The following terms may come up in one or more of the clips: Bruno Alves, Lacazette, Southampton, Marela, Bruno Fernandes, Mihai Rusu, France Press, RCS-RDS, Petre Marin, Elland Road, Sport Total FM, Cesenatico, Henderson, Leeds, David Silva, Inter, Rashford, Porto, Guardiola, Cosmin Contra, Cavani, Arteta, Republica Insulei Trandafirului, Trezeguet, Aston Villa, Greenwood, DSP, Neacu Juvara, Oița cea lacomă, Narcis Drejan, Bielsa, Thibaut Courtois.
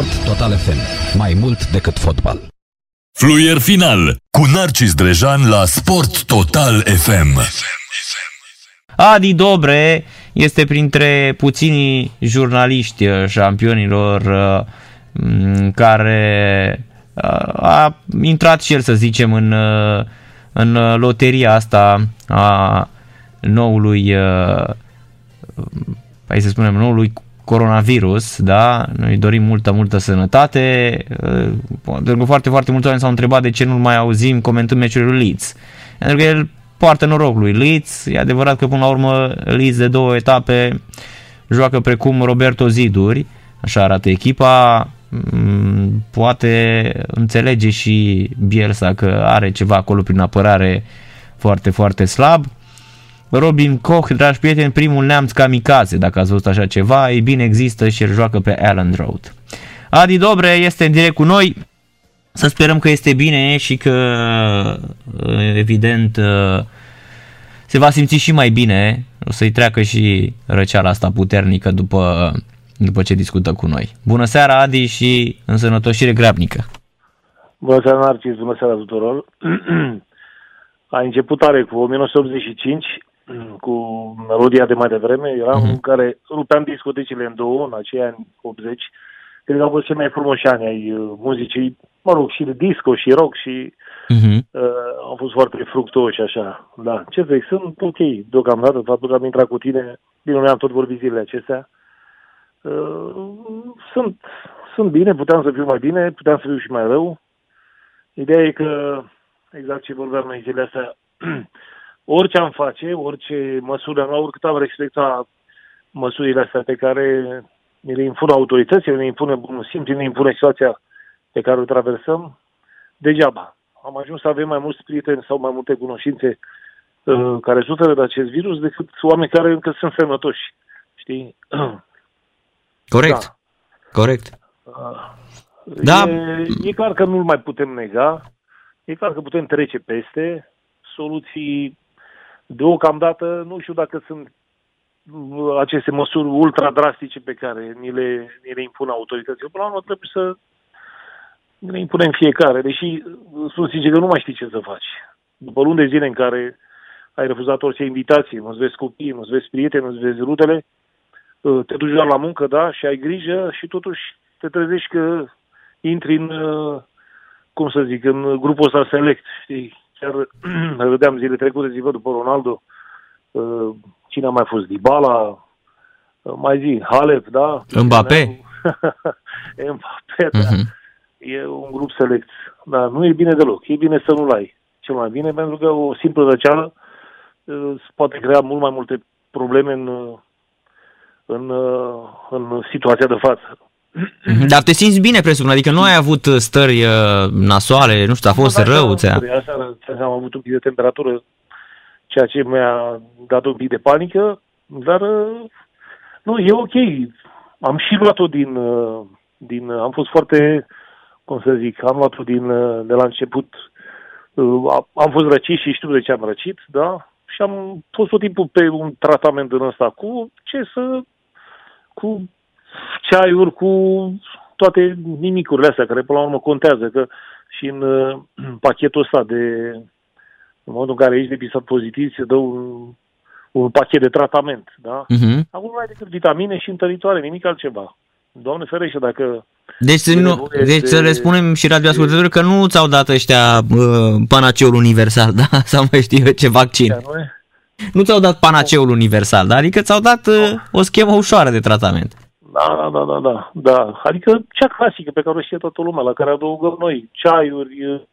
Sport Total FM. Mai mult decât fotbal. Fluier final cu Narcis Drejan la Sport Total FM. Adi Dobre este printre puținii jurnaliști șampionilor care a intrat și el, să zicem, în loteria asta a noului, hai să spunem, noului coronavirus, da? Noi dorim multă sănătate. Pentru că foarte mulți oameni s-au întrebat de ce nu-l mai auzim comentând meciul lui Leeds. Pentru că el poartă norocul lui Leeds. E adevărat că până la urmă Leeds de două etape joacă precum Roberto Ziduri. Așa arată echipa. Poate înțelege și Bielsa că are ceva acolo prin apărare foarte slab. Robin Koch, dragi prieteni, primul neamț kamikaze, dacă ați văzut așa ceva, ei bine, există și el joacă pe Elland Road. Adi Dobre este în direct cu noi, să sperăm că este bine și că, evident, se va simți și mai bine, o să-i treacă și răceala asta puternică după ce discută cu noi. Bună seara, Adi, și însănătoșire grabnică! Bună seara, Narcis, bună seara tuturor! A început tare cu 1985, cu melodia de mai devreme, era un care rupeam discotecile în două, în acei ani 80, cred că au fost cei mai frumoși ani ai muzicii, mă rog, și disco, și rock, și au fost foarte fructuoși, așa. Da, ce vrei, sunt ok, deocamdată, faptul că am intrat cu tine, bine, noi am tot vorbit zilele acestea, sunt bine, puteam să fiu mai bine, puteam să fiu și mai rău. Ideea e că, exact ce vorbeam noi zilele astea, orice am face, orice măsură am luat, oricât am respectat măsurile astea pe care ne le impun autoritățile, ne impune bunul simț, ne impune situația pe care o traversăm, degeaba. Am ajuns să avem mai mulți prieteni sau mai multe cunoștințe care suferă de acest virus decât oameni care încă sunt sănătoși, știi? Corect, da. Corect. Da. E clar că nu-l mai putem nega. E clar că putem trece peste soluții. Deocamdată nu știu dacă sunt aceste măsuri ultra drastice pe care ni le impun autoritățile. Până la urmă trebuie să ni le impunem fiecare, deși sunt sincer că nu mai știi ce să faci. După luni de zile în care ai refuzat orice invitație, nu-ți vezi copiii, nu-ți vezi prieteni, nu-ți vezi rudele, te duci doar la muncă, da, și ai grijă și totuși te trezești că intri în, cum să zic, în grupul ăsta select, știi? Chiar vedeam zile trecute, zic, după Ronaldo, cine a mai fost? Dybala, mai zi, Halep, da? Mbappé. Mbappé, da. E un grup select. Dar nu e bine deloc. E bine să nu-l ai. Cel mai bine, pentru că o simplă răceală poate crea mult mai multe probleme în situația de față. Dar te simți bine, presupun, adică nu ai avut stări nasoale, nu știu, a fost rău. Aseară am avut un pic de temperatură, ceea ce mi-a dat un pic de panică, dar nu, e ok. Am și luat-o din am fost foarte, cum să zic, am luat-o de la început, am fost răcit și știu de ce am răcit, da? Și am fost tot timpul pe un tratament din ăsta cu ceaiuri, cu toate nimicurile astea care până la urmă contează, că și în pachetul ăsta în momentul în care ești depistat pozitiv, se dă un pachet de tratament, da? Acum nu ai decât vitamine și întăritoare, nimic altceva. Doamne ferește, dacă... Deci să le spunem și radioascultătorilor că nu ți-au dat ăștia panaceul universal, da? Sau mai știu eu ce vaccin. Nu ți-au dat panaceul universal, da? Adică ți-au dat o schemă ușoară de tratament. Da. Adică cea clasică pe care o știe toată lumea, la care adăugăm noi ceaiuri,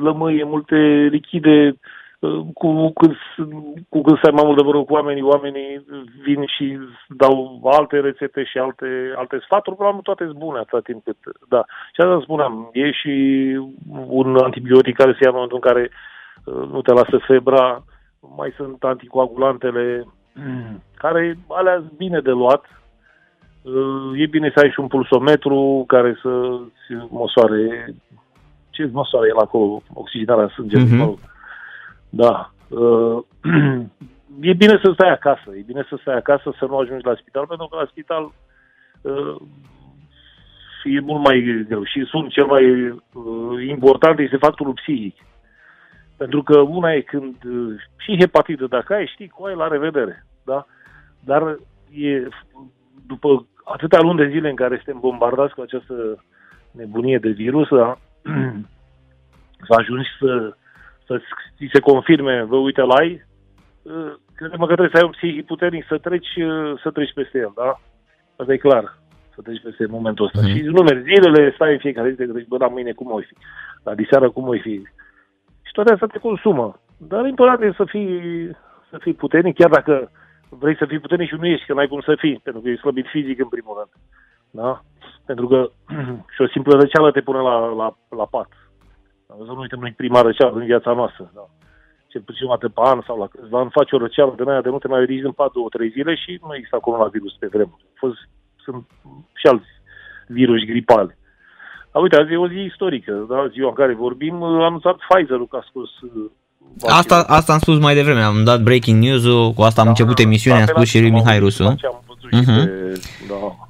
lămâie, multe lichide, cu cât stai mai mult de vorbă cu oamenii vin și dau alte rețete și alte sfaturi, probabil toate sunt bune atâta timp cât, da. Și asta spuneam, e și un antibiotic care se ia în momentul în care nu te lasă febra, mai sunt anticoagulantele, care alea bine de luat. E bine să ai și un pulsometru care să-ți măsoare ce-ți măsoare el acolo, oxigenarea sângelui, mă rog. Da. E bine să stai acasă, să nu ajungi la spital, pentru că la spital e mult mai greu. Și sunt cel mai important este factorul psihic. Pentru că una e când și hepatită, dacă ai, știi, cu aia la revedere. Da? Dar e, după atâtea luni de zile în care suntem bombardați cu această nebunie de virus, să ajungi să ți se confirme, vă uite la ai, credem că trebuie să ai un psihic puternic să treci peste el, da? Asta e clar, să treci peste momentul ăsta. Și numeri zilele, stai în fiecare zi, te gândești, bă, da, mâine cum o fi? La diseară cum o fi? Și toate astea te consumă. Dar important e să fii puternic, chiar dacă vrei să fii puternic și nu ești, că n-ai cum să fii, pentru că ești slăbit fizic în primul rând. Da? Pentru că și o simplă răceală te pune la pat. Să nu uităm, noi prima răceală în viața noastră. Da? Cel puțin o dată pe an sau la câțiva ani faci o răceală de aia de nu te mai ridici în pat 2-3 zile și nu există coronavirus pe vremuri. Sunt și alți virus gripale. Dar uite, azi e o zi istorică. Da? Ziua în care vorbim, a anunțat Pfizer-ul că a scos... Asta am spus mai devreme, am dat breaking news-ul, cu asta am început emisiunea, am spus și lui Mihai Rusu.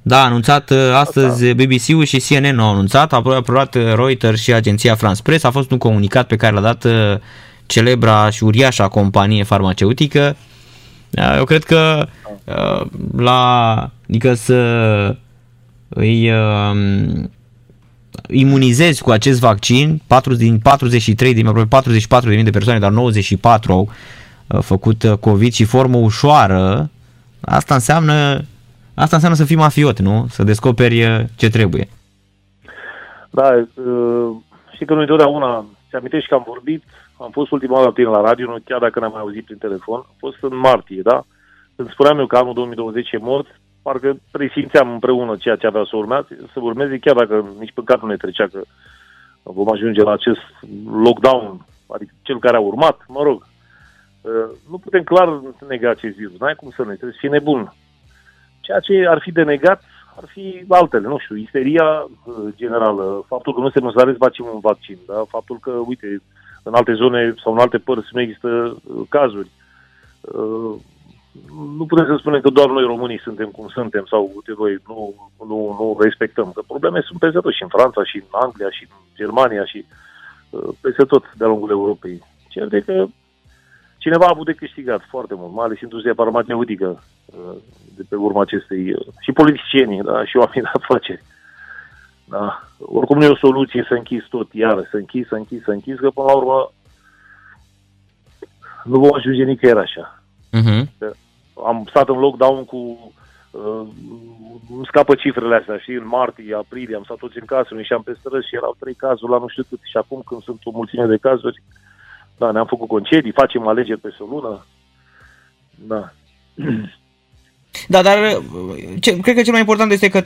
Da, a anunțat astăzi BBC-ul și CNN au anunțat, apoi a preluat Reuters și agenția France Press. A fost un comunicat pe care l-a dat celebra și uriașa companie farmaceutică. Eu cred că adică să îi imunizezi cu acest vaccin 44.000 de persoane, dar 94 au făcut COVID și formă ușoară. Asta înseamnă să fii mafiot, nu? Să descoperi ce trebuie. Da, știi că noi totdeauna, ți-amintești că am vorbit, am fost ultima oară la tine la radio, chiar dacă n-am mai auzit prin telefon, am fost în martie, da? Când spuneam eu că anul 2020 e mort, parcă presimțeam împreună ceea ce avea să urmeze, chiar dacă nici pe cap nu ne trecea că vom ajunge la acest lockdown, adică cel care a urmat, mă rog. Nu putem clar nega acest virus, n-ai cum să ne, trebuie să fii nebun. Ceea ce ar fi de negat ar fi altele, nu știu, isteria generală, faptul că nu se măsăresc facem un vaccin, da? Faptul că, uite, în alte zone sau în alte părți nu există cazuri. Nu putem să spunem că doar noi românii suntem cum suntem sau, uite, voi nu respectăm, că probleme sunt peste tot, și în Franța, și în Anglia, și în Germania, și peste tot de-a lungul Europei. Cert e că cineva a avut de câștigat foarte mult, mai ales industria farmaceutică de pe urma acestei, și politicienii, da, și oamenii de afaceri. Da. Oricum nu e o soluție să închizi tot, iară, să închizi, că până la urmă nu vom ajunge nicăieri așa. Am stat în lockdown cu... îmi scapă cifrele astea, și în martie, aprilie, am stat toți în casă, și am pe străzi și erau 3 cazuri la nu știu cât, și acum când sunt o mulțime de cazuri, da, ne-am făcut concedii, facem alegeri pe o lună. Da. Da, dar cred că cel mai important este că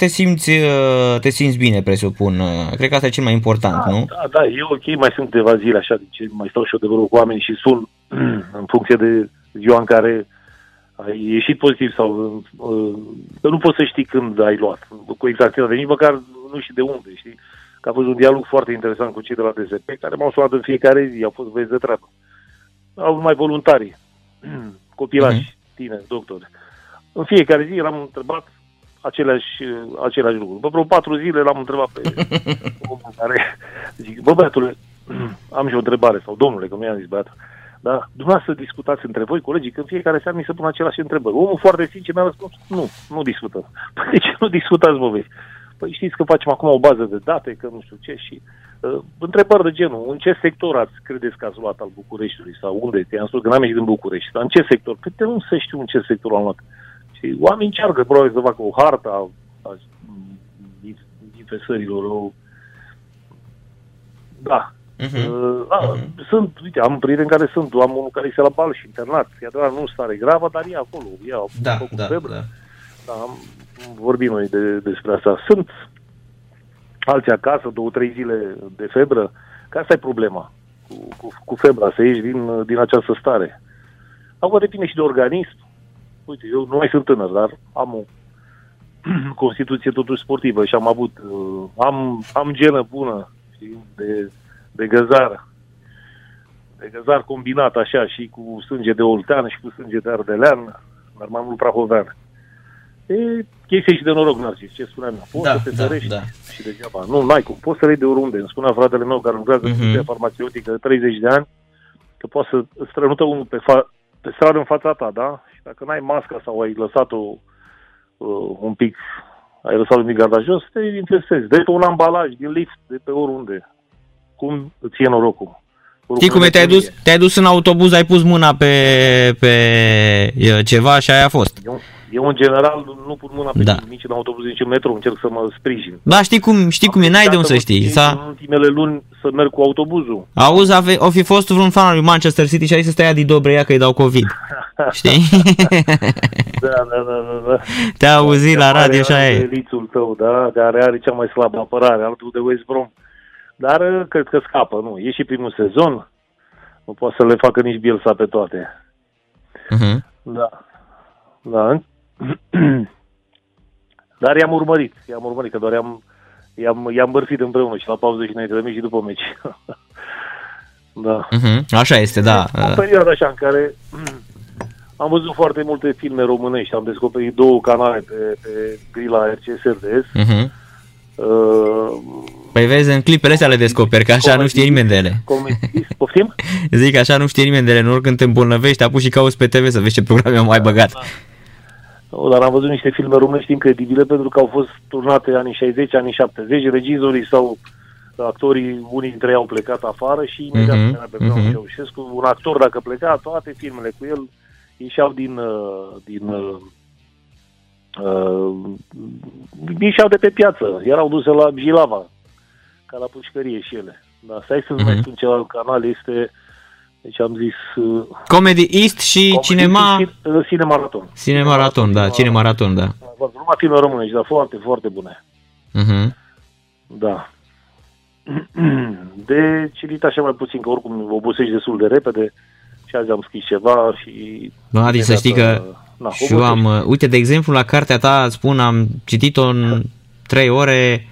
te simți bine, presupun. Cred că asta e cel mai important, da, nu? Da, e ok, mai sunt câteva zile așa, deci mai stau și eu de vorbă cu oameni și sun în funcție de ziua în care ai ieșit pozitiv sau... Că nu poți să știi când ai luat, cu exactitate, nici măcar nu știi de unde, știi? Că a fost un dialog foarte interesant cu cei de la DSP, care m-au sunat în fiecare zi, au fost băieți de treabă. Au mai voluntari, copilași, tineri, doctori. În fiecare zi l-am întrebat aceleași lucruri. Vreo 4 zile l-am întrebat pe omul care zic, bă, băiatule, am și o întrebare, sau domnule, că nu i-am zis băiatul, dar dumneavoastră discutați între voi, colegii, că în fiecare seară mi se pun aceleași întrebări. Omul foarte sincer mi-a răspuns, nu discutăm. Păi de ce nu discutați, bă, vezi? Păi știți că facem acum o bază de date, că nu știu ce, și întrebări de genul, în ce sector credeți că ați luat al Bucureștiului sau unde? Te-am spus că n-am ieșit din București, dar în ce sector? Câte nu să știu în ce sector am luat. Și oamenii încearcă probabil să facă o hartă a infesărilor. Da. Sunt, uite, am un prieten care sunt, am unul care este la bal și internat, e adevărat, nu stare gravă, dar e acolo, vorbim noi despre asta. Sunt alții acasă, 2-3 zile de febră, că asta e problema cu febra, să ieși din această stare. Acum depinde și de organism. Uite, eu nu mai sunt tânăr, dar am o constituție totuși sportivă și am avut, am genă bună de găzar. De găzar combinat așa, și cu sânge de oltean și cu sânge de ardelean, dar mai mult prahovean. E chestia și de noroc, Narcis, ce spuneam eu. Poți să te zărești și degeaba. Nu, n-ai cum. Poți să le de oriunde. Îmi spunea fratele meu care lucrează în industria farmaceutică de 30 de ani că poate să îți strănută unul pe stradă în fața ta, da? Și dacă n-ai masca sau ai lăsat-o un pic, ai lăsat un pic garda jos, te infestezi. De pe un ambalaj, din lift, de pe oriunde. Cum îți e norocul? Știi cum e, te-ai dus în autobuz, ai pus mâna pe ceva și aia a fost. Eu în general nu pun mâna pe nici în autobuz, nici în metro, încerc să mă sprijin. Da, știi cum e, n-ai de unde să știi. În ultimele luni să merg cu autobuzul. Auzi, o fi fost vreun fan al lui Manchester City și a zis să stai Adi Dobre, ia că îi dau COVID. Știi? Da. Te-a auzit la radio și aia e. Lițul tău, da, care are cea mai slabă apărare, altul de West Brom. Dar cred că scapă, nu? E și primul sezon, nu poate să le facă nici Bielsa pe toate. Uh-huh. Da. Dar i-am urmărit, că doar i-am bărfit împreună și la pauză și înainte de meci și după meci. Da. Uh-huh. Așa este, da. O perioadă așa în care am văzut foarte multe filme românești, am descoperit două canale pe grila RCS-RDS. Uh-huh. Păi vezi, în clipele astea le descoperi, că așa nu știe nimeni de ele. Poftim? Zic că așa nu știe nimeni de ele, nu când te îmbolnăvești, apuci și cauți pe TV să vezi ce programe am mai băgat. Da. Dar am văzut niște filme românești incredibile pentru că au fost turnate anii 60, anii 70, regizorii sau actorii, unii dintre ei au plecat afară și imediat era pe Vlad Ceaușescu, un actor dacă pleca, toate filmele cu el ieșeau ieșeau de pe piață, erau duse la Jilava, ca la pușcărie și ele. Dar stai să mai spun celălalt canal, este, deci am zis... Comedy East și Cinema... Cinemaraton. Cinemaraton. Numai filme românești, dar foarte, foarte bune. Da. De citit așa mai puțin, că oricum obosești destul de repede și azi am scris ceva și... Bun, adică să știi că... Na, și eu am, uite, de exemplu, la cartea ta, spun, am citit-o în 3 ore,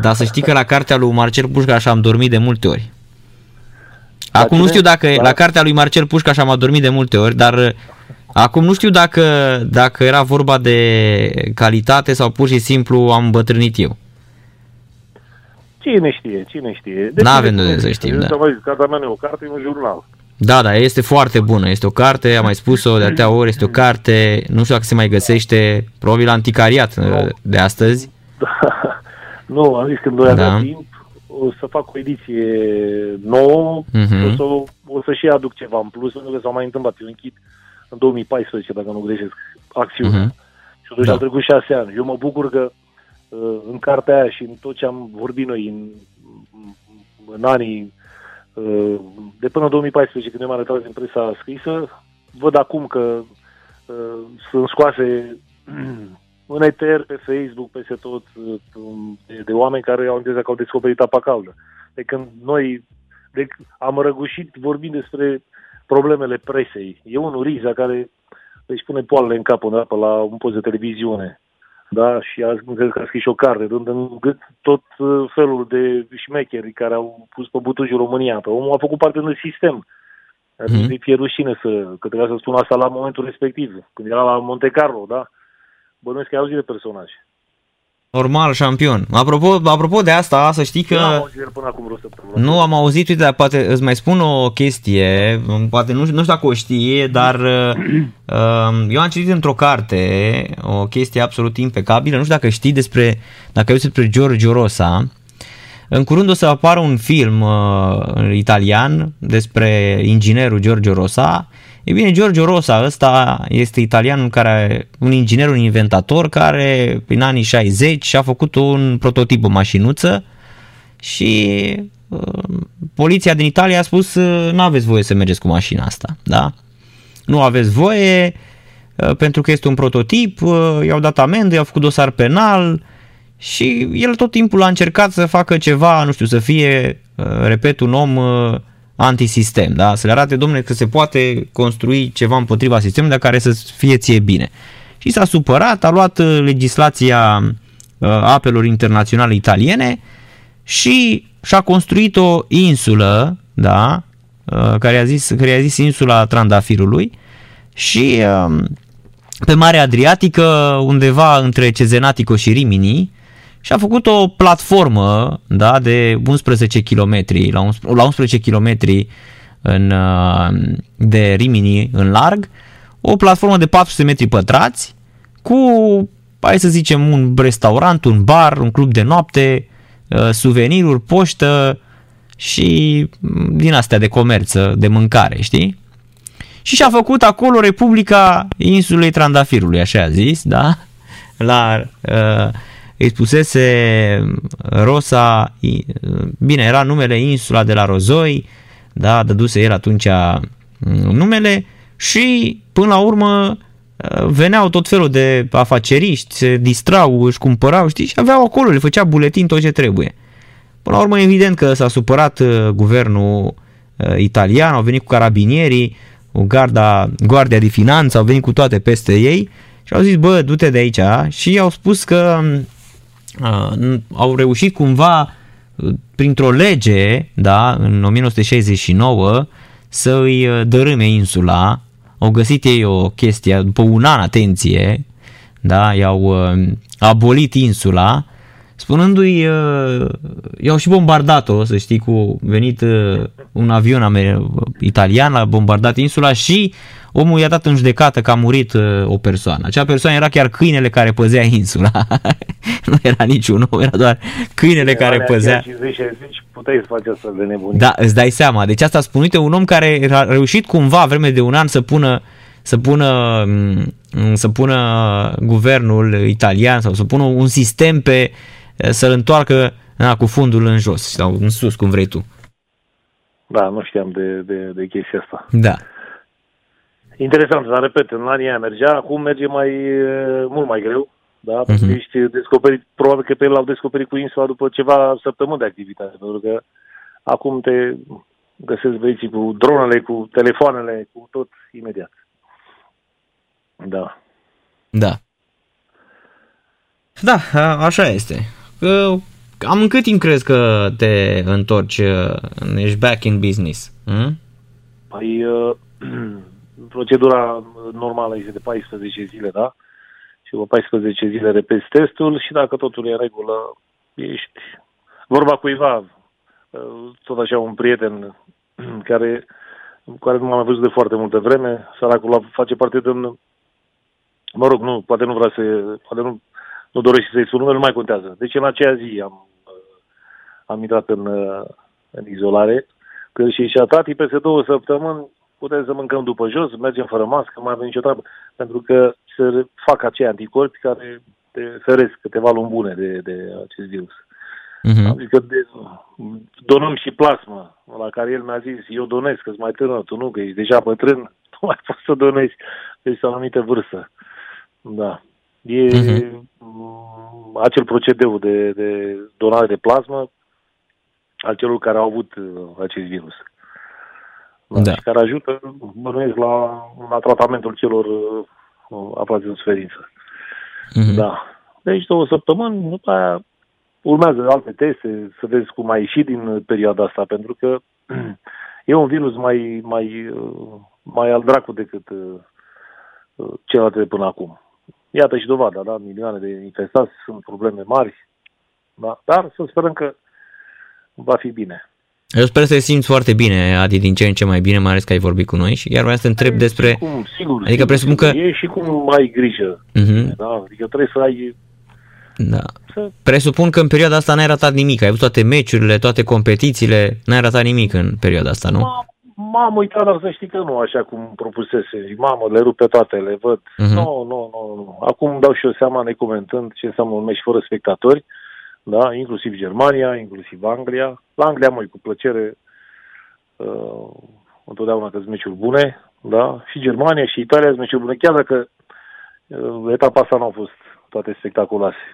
dar să știi că la cartea lui Marcel Pușca așa am dormit de multe ori. Acum nu știu dacă, la cartea lui Marcel Pușca așa am dormit de multe ori, dar acum nu știu dacă era vorba de calitate sau pur și simplu am îmbătrânit eu. Cine știe. N-avem de unde să știm, da. Cartea mea nu e o carte, e un jurnal. Da, este foarte bună, este o carte, am mai spus-o de atâtea ori, este o carte, nu știu dacă se mai găsește, probabil anticariat de astăzi. Da. Nu, am zis când voi avea timp, o să fac o ediție nouă, o să și aduc ceva în plus, pentru că s-au mai întâmplat, eu închid în 2014, dacă nu greșesc, acțiunea. Și atunci au trecut 6 ani. Eu mă bucur că în cartea aia și în tot ce am vorbit noi în anii de până în 2014, când ne-am arătat din presa scrisă, văd acum că sunt scoase în eter, pe Facebook, peste tot, de oameni care au înțeles că au descoperit apa caldă. De când noi am răgușit vorbind despre problemele presei. E unul, Riza, care își pune poalele în cap undeva la un post de televiziune. Da, și a scris și o carte, dând în gât tot felul de șmecheri care au pus pe butuci România. Pe omul a făcut parte din sistem. Îi fie rușine că trebuia să spun asta la momentul respectiv, când era la Monte Carlo, da? Bănuiesc că ai auzit de personaj. Normal, șampion. Apropo de asta, să știi că... Nu am auzit până acum vreo săptămână. Nu am auzit, uite, dar poate îți mai spun o chestie, poate nu știu dacă o știi, dar eu am citit într-o carte o chestie absolut impecabilă, nu știu dacă știi dacă ai auzit despre Giorgio Rosa. În curând o să apară un film italian despre inginerul Giorgio Rosa. E bine, Giorgio Rosa ăsta este italian, un inginer, un inventator care prin anii 60 și-a făcut un prototip, o mașinuță și poliția din Italia a spus nu aveți voie să mergeți cu mașina asta, da? Nu aveți voie pentru că este un prototip, i-au dat amendă, i-au făcut dosar penal și el tot timpul a încercat să facă ceva, nu știu, să fie, repet, un om... antisistem, da? Să le arate, domnule, că se poate construi ceva împotriva sistemului de care să fie ție bine. Și s-a supărat, a luat legislația apelor internaționale italiene și și-a construit o insulă, da? Care i-a zis insula Trandafirului și pe Marea Adriatică, undeva între Cesenatico și Rimini, și a făcut o platformă, da, de 11 km, la 11 km de Rimini în larg, o platformă de 400 metri pătrați cu, hai să zicem, un restaurant, un bar, un club de noapte, suveniruri, poștă și din astea de comerț, de mâncare, știi? Și și-a făcut acolo Republica Insulei Trandafirului, așa a zis, da? La, îi spusese Rosa, bine, era numele Insula de la Rozoi, da, dăduse el atunci numele, și până la urmă veneau tot felul de afaceriști, se distrau, își cumpărau, știi, și aveau acolo, le făcea buletin, tot ce trebuie. Până la urmă, evident că s-a supărat guvernul italian, au venit cu carabinierii, guardia de finanță, au venit cu toate peste ei și au zis, bă, du-te de aici, și au spus că au reușit cumva printr-o lege, da, în 1969, să îi dărâme insula. Au găsit ei o chestie, după un an, atenție, da, i-au abolit insula, spunându-i, i-au și bombardat-o, să știi, cu venit un avion italian, a bombardat insula și omul i-a dat în judecată că a murit o persoană. Acea persoană era chiar câinele care păzea insula. Nu era niciun om, era doar câinele care păzea. Și zici, puteai să faci asta de nebunie. Da, îți dai seama. Deci asta spune, uite, un om care a reușit cumva, vreme de un an, să pună guvernul italian sau să pună un sistem pe să-l întoarcă, na, cu fundul în jos sau în sus, cum vrei tu. Da, nu știam de chestia asta. Da. Interesant, dar repet, în anii aia mergea, acum merge mult mai greu, da? Pentru că ești descoperit, probabil că pe el l-au descoperit cu insula după ceva săptămâni de activitate, pentru că acum te găsesc veiții cu dronele, cu telefoanele, cu tot imediat. Da. Da. Da, așa este. Am cât timp crezi că te întorci, ești back in business? Păi... procedura normală este de 14 zile, da? Și după 14 zile repezi testul și dacă totul e în regulă, ești... Vorba cuiva, tot așa un prieten care nu m-am văzut de foarte multă vreme, săracul face parte din... Mă rog, nu, poate nu vrea să... Poate nu dorește să-i spun numele, nu mai contează. Deci în aceea zi am intrat în izolare, când și a tati peste 2 săptămâni, putem să mâncăm după jos, mergem fără mască, mai avem nicio treabă, pentru că se fac acei anticorpi care te feresc câteva luni bune de acest virus. Adică donăm și plasmă, la care el mi-a zis, eu donez, că-s mai tânăr, tu nu, că ești deja bătrân, nu mai poți să donezi, deci o anumită vârstă. Da. E acel procedeu de donare de plasmă al celor care au avut acest virus. Da. Și care ajută, bănuiesc, la tratamentul celor aflați în suferință. Da. Deci 2 săptămâni, după aia urmează alte teste, să vezi cum ai ieșit din perioada asta, pentru că e un virus mai al dracu decât celălalt de până acum. Iată și dovada, da? Milioane de infestați, sunt probleme mari, da? Dar să sperăm că va fi bine. Eu sper să te simți foarte bine, Adi, din ce în ce mai bine, mai ales că ai vorbit cu noi, și chiar vreau să te întreb despre... Sigur, adică presupun că... E și cum ai grijă. Da? Adică trebuie să ai... Da. Presupun că în perioada asta n-ai ratat nimic, ai avut toate meciurile, toate competițiile, n-ai ratat nimic în perioada asta, nu? M-am uitat, dar să știi că nu, așa cum propusese. Mamă, le rup pe toate, le văd. Nu. Acum îmi dau și eu seama, necomentând, ce înseamnă un meci fără spectatori. Da, inclusiv Germania, inclusiv Anglia. La Anglia am cu plăcere, întotdeauna că-s meciuri bune, da? Și Germania și Italia-s meciuri bune, chiar dacă etapa asta nu au fost toate spectaculoase.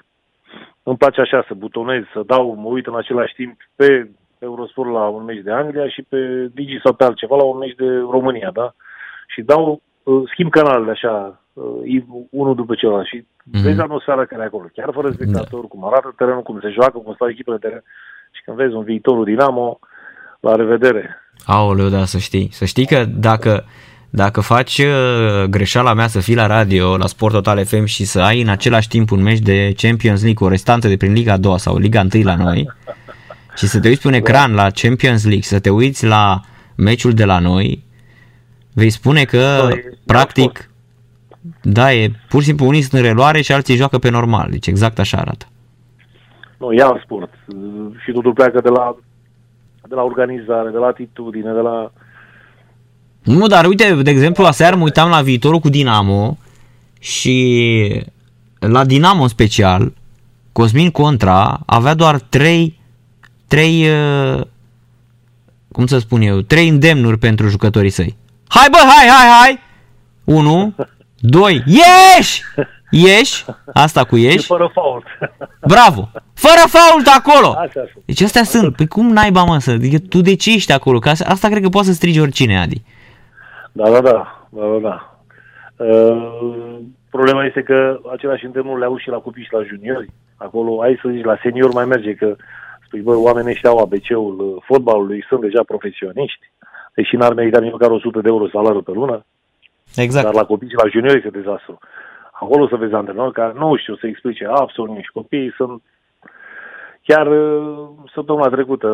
Îmi place așa să butonez, să dau, mă uit în același timp pe Eurosport la un meci de Anglia și pe Digi sau pe altceva la un meci de România, da? Și dau, schimb canalele așa, unul după celălalt și vezi atmosfera care e acolo, chiar fără spectator, cum arată terenul, cum se joacă, cum stau echipele teren, și când vezi un Viitorul Dinamo, la revedere. Aoleu, da, să știi că dacă Dacă faci greșeala mea să fii la radio, la Sport Total FM și să ai în același timp un meci de Champions League, o restantă de prin Liga a doua sau Liga 1 la noi și să te uiți pe un ecran la Champions League, să te uiți la meciul de la noi, vei spune că practic, da, e pur și simplu unii sunt în reluare și alții joacă pe normal, deci exact așa arată. Nu, e alt sport și totul pleacă de la organizare, de la atitudine, de la... Nu, dar uite, de exemplu, aseară mă uitam la Viitorul cu Dinamo și la Dinamo în special, Cosmin Contra avea doar trei îndemnuri pentru jucătorii săi. Hai bă, hai! 1, 2, ieși! Asta cu ieși. Și fără fault. Bravo! Fără fault acolo! Deci astea sunt. Păi cum naiba mă să... Tu de ce ești acolo? Că asta cred că poate să strige oricine, Adi. Da. Problema este că același îndemnul le-au și la copii și la juniori. Acolo, hai să zici, la senior mai merge, că spui, bă, oamenii ăștia au ABC-ul fotbalului, sunt deja profesioniști, deși n-ar merita nici măcar 100 de euro salariul pe lună. Exact. Dar la copii și la juniori este dezastru. Acolo să vezi antrenori care nu știu să explice absolut nici copiii. Sunt chiar săptămâna trecută,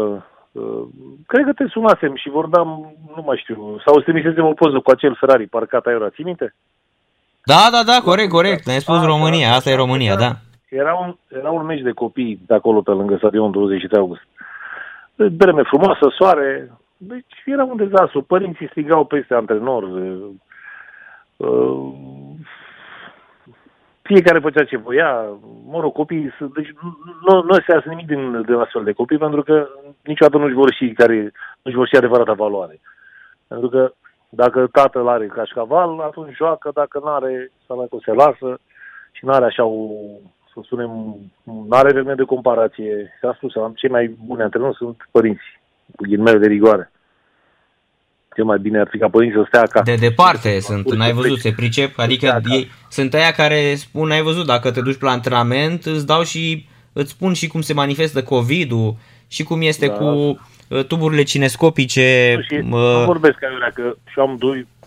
cred că te sunasem și vorbeam, nu mai știu, sau să trimisesem o poză cu acel Ferrari parcat aiura, ții minte? Da, corect, ne-ai spus România, asta e România, da. Era un meci de copii de acolo pe lângă stadion 23 august. Vreme frumoasă, soare, deci era un dezastru, părinții strigau peste antrenor, fiecare făcea ce voia, copiii, deci nu se iasă nimic din astfel de copii, pentru că niciodată nu-și vor și adevărata valoare. Pentru că dacă tatăl are cașcaval, atunci joacă, dacă n-are, săracu se lasă și n-are așa o, să spunem, n-are vreme de comparație. S-a spus, cei mai buni antrenori sunt părinții, cu ghilimele de rigoare. Cel mai bine ar fi ca părinții să stea acasă. De departe sunt, n-ai văzut, se pricep, adică ei, sunt aia care spun, n-ai văzut, dacă te duci la antrenament, îți spun și cum se manifestă COVID-ul și cum este cu tuburile cinescopice. Nu vorbesc ca eu, că și am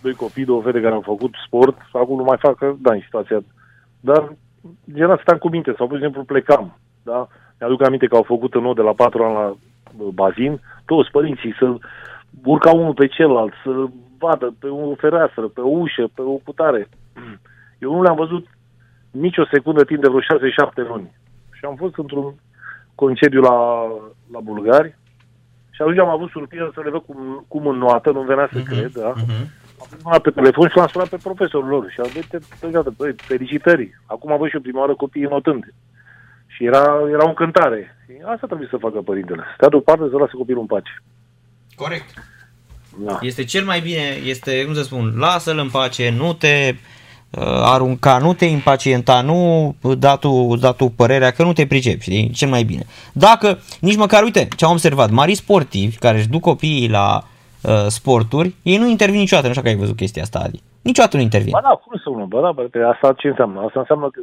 doi copii, două fete care au făcut sport, acum nu mai fac, în situația. Dar general stăm cu minte, sau, de exemplu, plecam, da? Mi-aduc aminte că au făcut în nou de la 4 ani la bazin, toți părinții să urca unul pe celălalt, să vadă pe o fereastră, pe o ușă, pe o cutare. Eu nu le-am văzut nicio secundă timp de vreo 6-7 luni. Și am fost într-un concediu la bulgari și atunci am avut surpriză să le văd cum înnoată, nu-mi venea să cred, da? Am sunat pe telefon și l-am sunat pe profesorul lor și am zis, felicitări, acum am văzut și eu prima oară copiii înotând. Și era o încântare. Asta trebuie să facă părintele, să stea deoparte, să lasă copilul în pace. Corect. Da. Este cel mai bine, este, cum să spun, lasă-l în pace, nu te arunca, nu te impacienta, nu da tu părerea că nu te pricepi, știi? Cel mai bine. Dacă, nici măcar, uite, ce am observat, mari sportivi care își duc copiii la sporturi, ei nu intervin niciodată, nu știu că ai văzut chestia asta, Adi. Niciodată nu intervin. Ba da, cum să nu, asta ce înseamnă? Asta înseamnă că,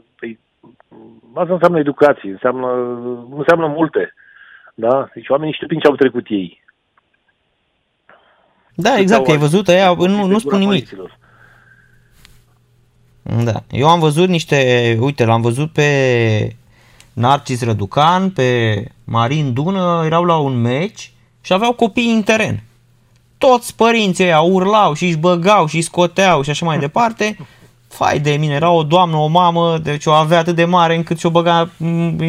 asta înseamnă educație, înseamnă multe, da? Deci oamenii știu prin ce au trecut ei. Da, exact, că ai văzut, aia nu spun nimic. Da, eu am văzut l-am văzut pe Narcis Răducan, pe Marin Dună, erau la un meci și aveau copii în teren. Toți părinții ăia urlau și își băgau și își scoteau și așa mai departe. Fai de mine, era o doamnă, o mamă, deci o avea atât de mare încât și-o băga,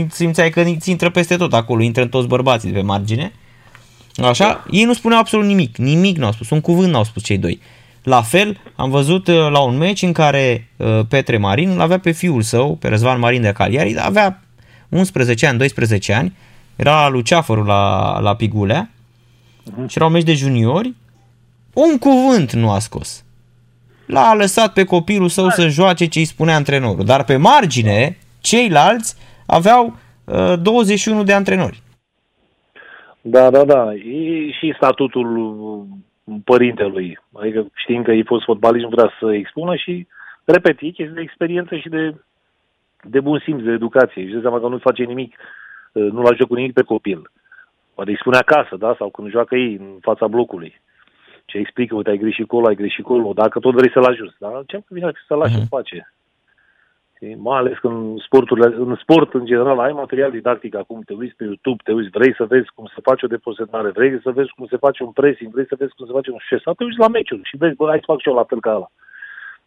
simțeai că îți intră peste tot acolo, intră în toți bărbații de pe margine. Așa? Ei nu spuneau absolut nimic n-au spus, un cuvânt n-au spus cei doi. La fel, am văzut la un meci în care Petre Marin avea pe fiul său, pe Răzvan Marin de Cagliari, avea 11 ani, 12 ani, era luceafărul la Pigulea și era un meci de juniori, un cuvânt nu a scos. L-a lăsat pe copilul său să joace ce îi spunea antrenorul, dar pe margine, ceilalți aveau 21 de antrenori. Da. E și statutul părintelui. Adică știm că ei fost fotbalist, nu vrea să expună și, repet, e chestie de experiență și de bun simț, de educație. Și de seama că nu face nimic, nu l-a jucat cu nimic pe copil. Poate îi spune acasă, da? Sau când joacă ei în fața blocului. Ce explică, uite, ai greșit acolo, ai greșit acolo, dacă tot vrei să-l ajuți. Dar ce-am că vine să-l lași în pace. Mai ales că în sport, în general, ai material didactic acum, te uiți pe YouTube, te uiți, vrei să vezi cum se face o deposetare, vrei să vezi cum se face un pressing, vrei să vezi cum se face un șes, te uiți la meciuri și vezi, bă, hai să fac și eu la fel ca ăla.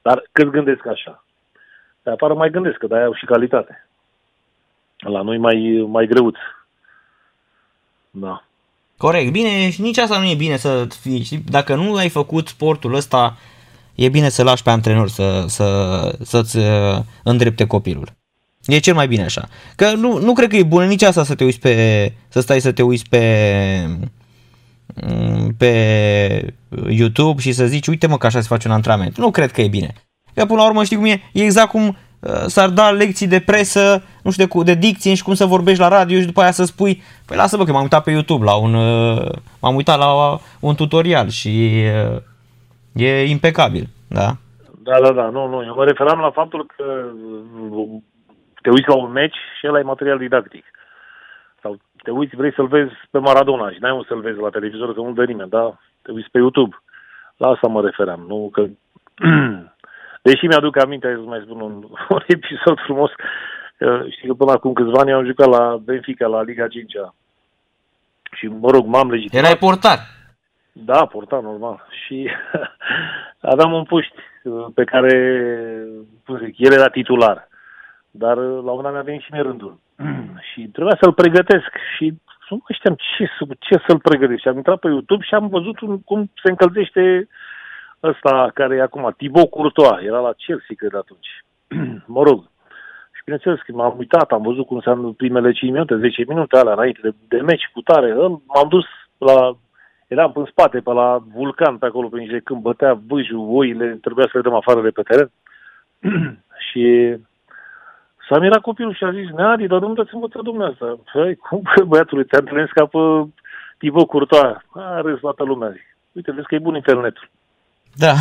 Dar cât gândesc așa? De apară mai gândesc, că de-aia au și calitate. La noi mai greuți. Da. Corect. Bine, și nici asta nu e bine să fii, știi? Dacă nu ai făcut sportul ăsta, e bine să lași pe antrenor să-ți îndrepte copilul. E cel mai bine așa. Că nu cred că e bună nici asta să stai să te uiți pe YouTube și să zici, uite mă că așa se face un antrenament. Nu cred că e bine. Că până la urmă, știi cum e? E exact cum s-ar da lecții de presă, nu știu, de dicție și cum să vorbești la radio și după aia să spui, păi lasă bă că m-am uitat pe YouTube la un tutorial și e impecabil, da? Da, nu, eu mă referam la faptul că te uiți la un meci și ăla e material didactic. Sau te uiți, vrei să-l vezi pe Maradona și n-ai unde să-l vezi la televizor, că nu-l dă nimeni, da? Te uiți pe YouTube. La asta mă referam, nu că... Deși mi-aduc aminte, să mai spun un episod frumos, știi că până acum câțiva ani am jucat la Benfica, la Liga 5-a. Și, mă rog, m-am legitimat. Erai portar. Da, portar, normal. Și aveam un puști pe care, cum zic, el era titular. Dar la una mi-a venit și mie rândul. Și trebuia să-l pregătesc. Și nu știam ce să-l pregătesc. Și am intrat pe YouTube și am văzut cum se încălzește... Ăsta care e acum, Thibaut Courtois, era la Chelsea, cred, atunci. Mă rog. Și bineînțeles că m-am uitat, am văzut cum s-au primele 5 minute, 10 minute alea, înainte de meci, cu tare. M-am dus eram în spate, pe la Vulcan, pe acolo, pe niște când bătea vâjul, oile, trebuia să le dăm afară de pe teren. Și s-a mirat copilul și a zis, Adi, dar nu-mi dați învăța dumneavoastră. Păi, cum că băiatului, te antrenezi ca pe Thibaut Courtois. A râs toată lumea. Uite, vezi că e bun internetul. Da.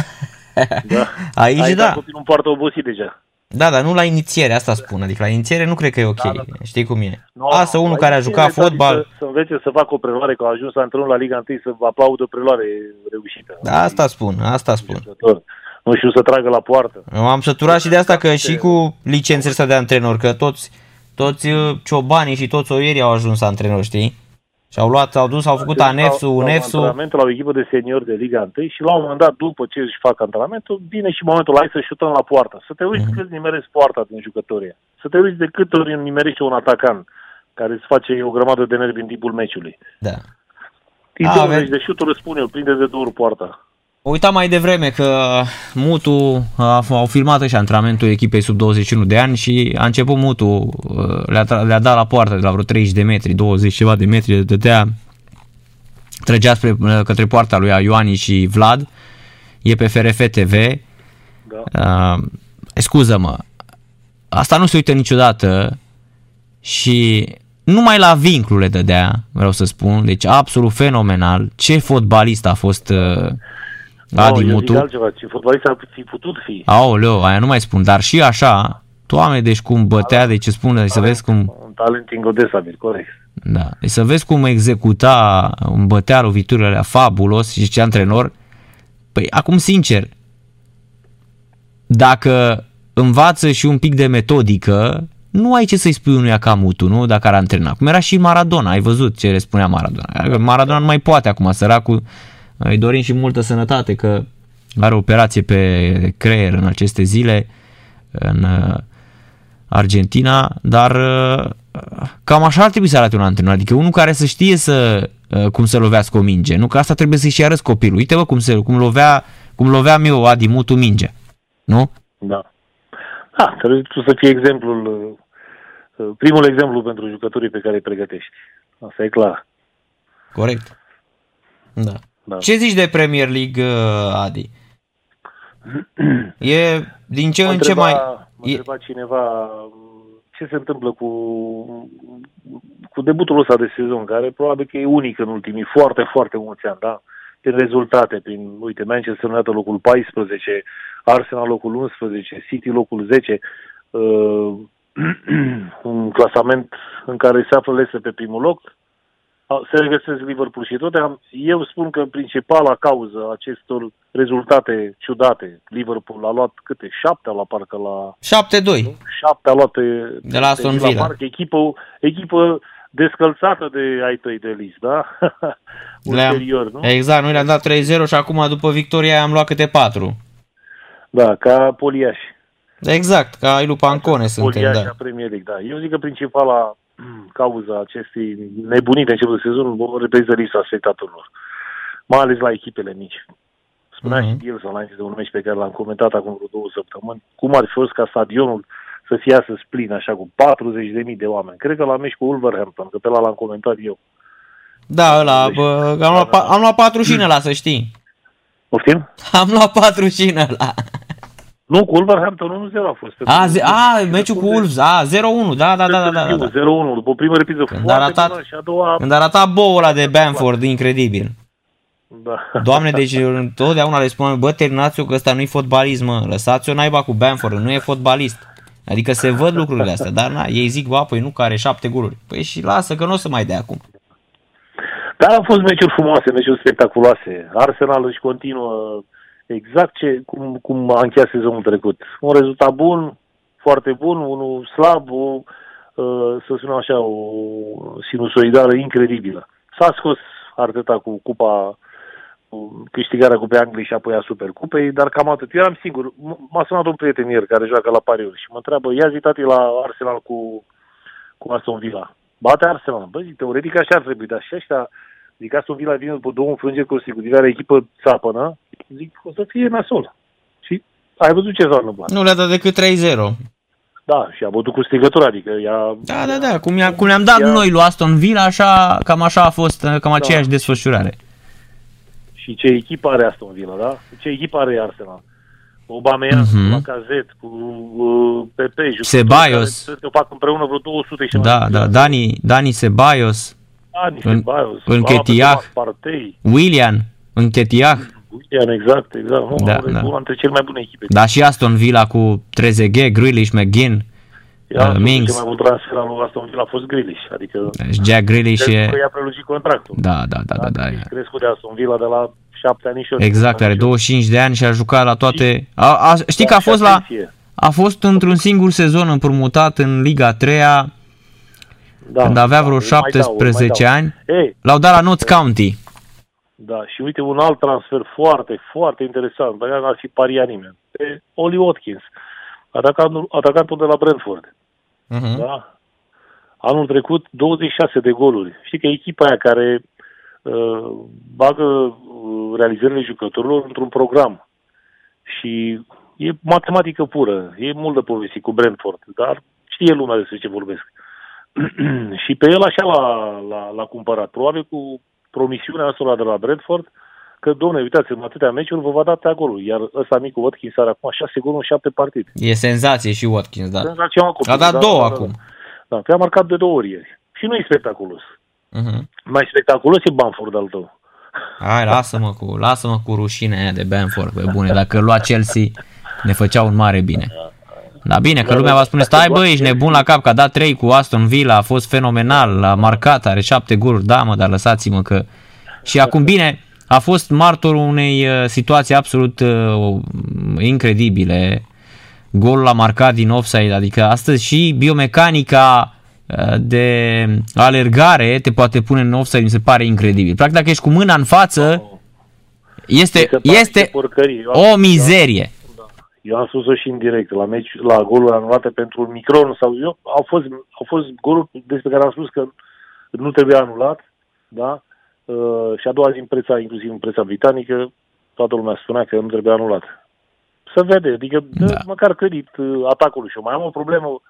Aici da. Copilul îmi poartă obosit deja. Da, dar nu la inițiere, asta spun. Adică la inițiere nu cred că e ok. Da. Știi cum e? No, asta unul care a jucat fotbal. Să învețe să facă o preluare, că a ajuns antrenor la Liga 1 să aplaudă o preluare reușită. Da, asta spun. Nu știu să tragă la poartă. M-am săturat și de asta că și cu licențele astea de antrenor, că toți ciobanii și toți oierii au ajuns antrenori, știi? Și au făcut anexul, unexul. Antrenamentul la o echipă de seniori de Liga 1 și la un moment dat, după ce își fac antrenamentul, vine și momentul ăla, hai să șutăm la poartă. Să te uiți cât nimerești poarta din jucătorie. Să te uiți de cât ori nimerește un atacant care îți face o grămadă de nervi în timpul meciului. Da. Din 20 de șuturi, îți spune, îl prinde de două ori poarta. Uitam mai devreme că Mutu au filmat și antrenamentul echipei sub 21 de ani și a început Mutu, le-a dat la poartă de la vreo 30 de metri, 20 ceva de metri, trăgea către poarta lui Ioani și Vlad, e pe FRF TV. Da. Scuză-mă, asta nu se uită niciodată și... Numai la vincul le dădea, vreau să spun, deci absolut fenomenal. Ce fotbalist a fost Adi Mutu. Ce fotbalist ar fi putut fi. Aoleu, aia nu mai spun, dar și așa, Doamne, deci cum bătea, deci îți spune, să vezi cum... Un talent incontestabil, corect. Da, deci să vezi cum executa, îmi bătea loviturile alea, fabulos, și ce antrenor. Păi, acum, sincer, dacă învață și un pic de metodică, nu ai ce să-i spui unuia ca Mutu, nu? Dacă ar antrena. Cum era și Maradona, ai văzut ce le spunea Maradona. Maradona nu mai poate acum, săracul. Îi dorim și multă sănătate, că are o operație pe creier în aceste zile în Argentina, dar cam așa ar trebui să arate un antrenor. Adică unul care să știe cum să lovească o minge, nu? Că asta trebuie să-i și arăți copilul. Uite bă cum loveam eu, Adi Mutu, minge. Nu? Da. Da, trebuie să fie exemplul... Primul exemplu pentru jucătorii pe care îi pregătești. Asta e clar. Corect. Da. Ce zici de Premier League, Adi? E din ce în ce mai... M-a întrebat cineva ce se întâmplă cu debutul ăsta de sezon, care probabil că e unic în ultimii foarte, foarte mulți ani, da? Prin rezultate, uite, Manchester United locul 14, Arsenal locul 11, City locul 10... un clasament în care se află Leicester pe primul loc, se regăsesc Liverpool și Tottenham. Eu spun că principala cauză acestor rezultate ciudate, Liverpool a luat câte? 7 la parcă la... 7-2. 7 a luat de la Aston Villa. Parcă echipă descălțată de ai tăi de Leeds, da? Ulterior, nu? Exact, noi le-am dat 3-0 și acum după victoria am luat câte 4. Da, ca poliași. Exact, ca Ailu Pancone suntem, da. Poliașa Premier League, da. Eu zic că principala cauza acestei nebunii de început de sezon o reprezintă lipsa spectatorilor, mai ales la echipele mici. Spunea și Bielsa înainte de un meci pe care l-am comentat acum vreo 2 săptămâni, cum ar fi fost ca stadionul să fie astăzi plin, așa, cu 40.000 de oameni. Cred că la meci cu Wolverhampton, că pe ăla l-am comentat eu. Da, ăla, bă, am luat 4 și în ăla, să știi. Poftim? Am luat 4 și în ăla. Nu, cu Wolverhampton 1-0 a fost. Meciul cu Wolves, 0-1, da. 0-1, după prima repriză foarte bună și a doua... Când a ratat boul ăla de Bamford, incredibil. Da. Doamne, deci întotdeauna le spun, bă, terminați-o că ăsta nu-i fotbalism, mă, lăsați-o naiba cu Bamford, nu e fotbalist. Adică se văd lucrurile astea, dar na, ei zic, bă, păi nu, că are 7 goluri. Păi și lasă, că nu o să mai dea acum. Dar au fost meciuri frumoase, meciuri spectaculoase. Arsenal își continuă exact cum a încheiat sezonul trecut. Un rezultat bun, foarte bun, unul slab, să spunem așa, o sinusoidală incredibilă. S-a scos Arteta cu cupa, câștigarea Cupei Angliei și apoi a Supercupei, dar cam atât. Eu eram sigur, m-a sunat un prieten ieri care joacă la pariuri și mă întreabă, ia zi tati la Arsenal cu Aston Villa. Bate Arsenal, bă, zic, teoretic așa ar trebui, dar și ăștia, zic, Aston Villa vine după 2 înfrângeri consecutive, are echipă țapănă, zic, o să fie nasol. Și ai văzut ce s-a întâmplat. Nu le-a dat decât 3-0. Da, și a bătut cu strigătura, adică ea... Da, cum le-am dat noi lui Aston Villa, așa, cam așa a fost, cam aceeași desfășurare. Și ce echipă are Aston Villa, da? Ce echipă are Arsenal? Aubameyang, Lacazette, cu Pepe, Cebaios. Cred că fac împreună vreo 200 și... Da, Dani Cebaios. Nketiah. Willian, Nketiah. Exact. Una dintre cele mai bune echipe. Da, și Aston Villa cu Trezeguet, Grealish, McGinn, Mings. Cel mai mult transfer al lui Aston Villa a fost Grealish, adică... Deci Jack Grealish e... i-a prelungit contractul. Da. Deci crescut de Aston Villa de la 7 ani și... Exact, are 25 de ani și a jucat la toate... Știi că a fost la... A fost într-un singur sezon împrumutat în Liga 3-a, când avea vreo 17 ani. L-au dat la Notts County. Da, și uite un alt transfer foarte, foarte interesant, dar n-ar fi paria nimeni. Pe Ollie Watkins, atacantul de la Brentford. Da? Anul trecut 26 de goluri. Știi că echipa aia care bagă realizările jucătorilor într-un program. Și e matematică pură, e mult de povesti cu Brentford, dar știe lumea despre ce vorbesc. Și pe el așa l-a cumpărat, probabil cu promisiunea asta de la Brentford, că, domne, uitați, în atâtea meciuri vă va da pe acolo. Iar ăsta micul Watkins are acum 6 goluri în 7 partide. E senzație și Watkins, da. A dat 2 acum. Da, că a marcat de 2 ori ieri. Și nu e spectaculos. Mai spectaculos e Bamford al tău. Hai, lasă-mă cu rușinea aia de Bamford, pe bune. Dacă lua Chelsea, ne făcea un mare bine. Da, bine, că lumea va spune, stai bă, ești nebun la cap, că a dat 3 cu Aston Villa, a fost fenomenal, a marcat, are 7 goluri, da mă, dar lăsați-mă că... Și acum, bine, a fost martorul unei situații absolut incredibile, golul a marcat din offside, adică astăzi și biomecanica de alergare te poate pune în offside, mi se pare incredibil. Practic, dacă ești cu mâna în față, este o mizerie. Eu am spus-o și în direct, la goluri anulate pentru un micron sau eu, au fost goluri despre care am spus că nu trebuie anulat, da? Și a doua zi în presa, inclusiv în presa britanică, toată lumea spunea că nu trebuie anulat. Se vede, adică dă măcar credit atacului. Și eu mai am o problemă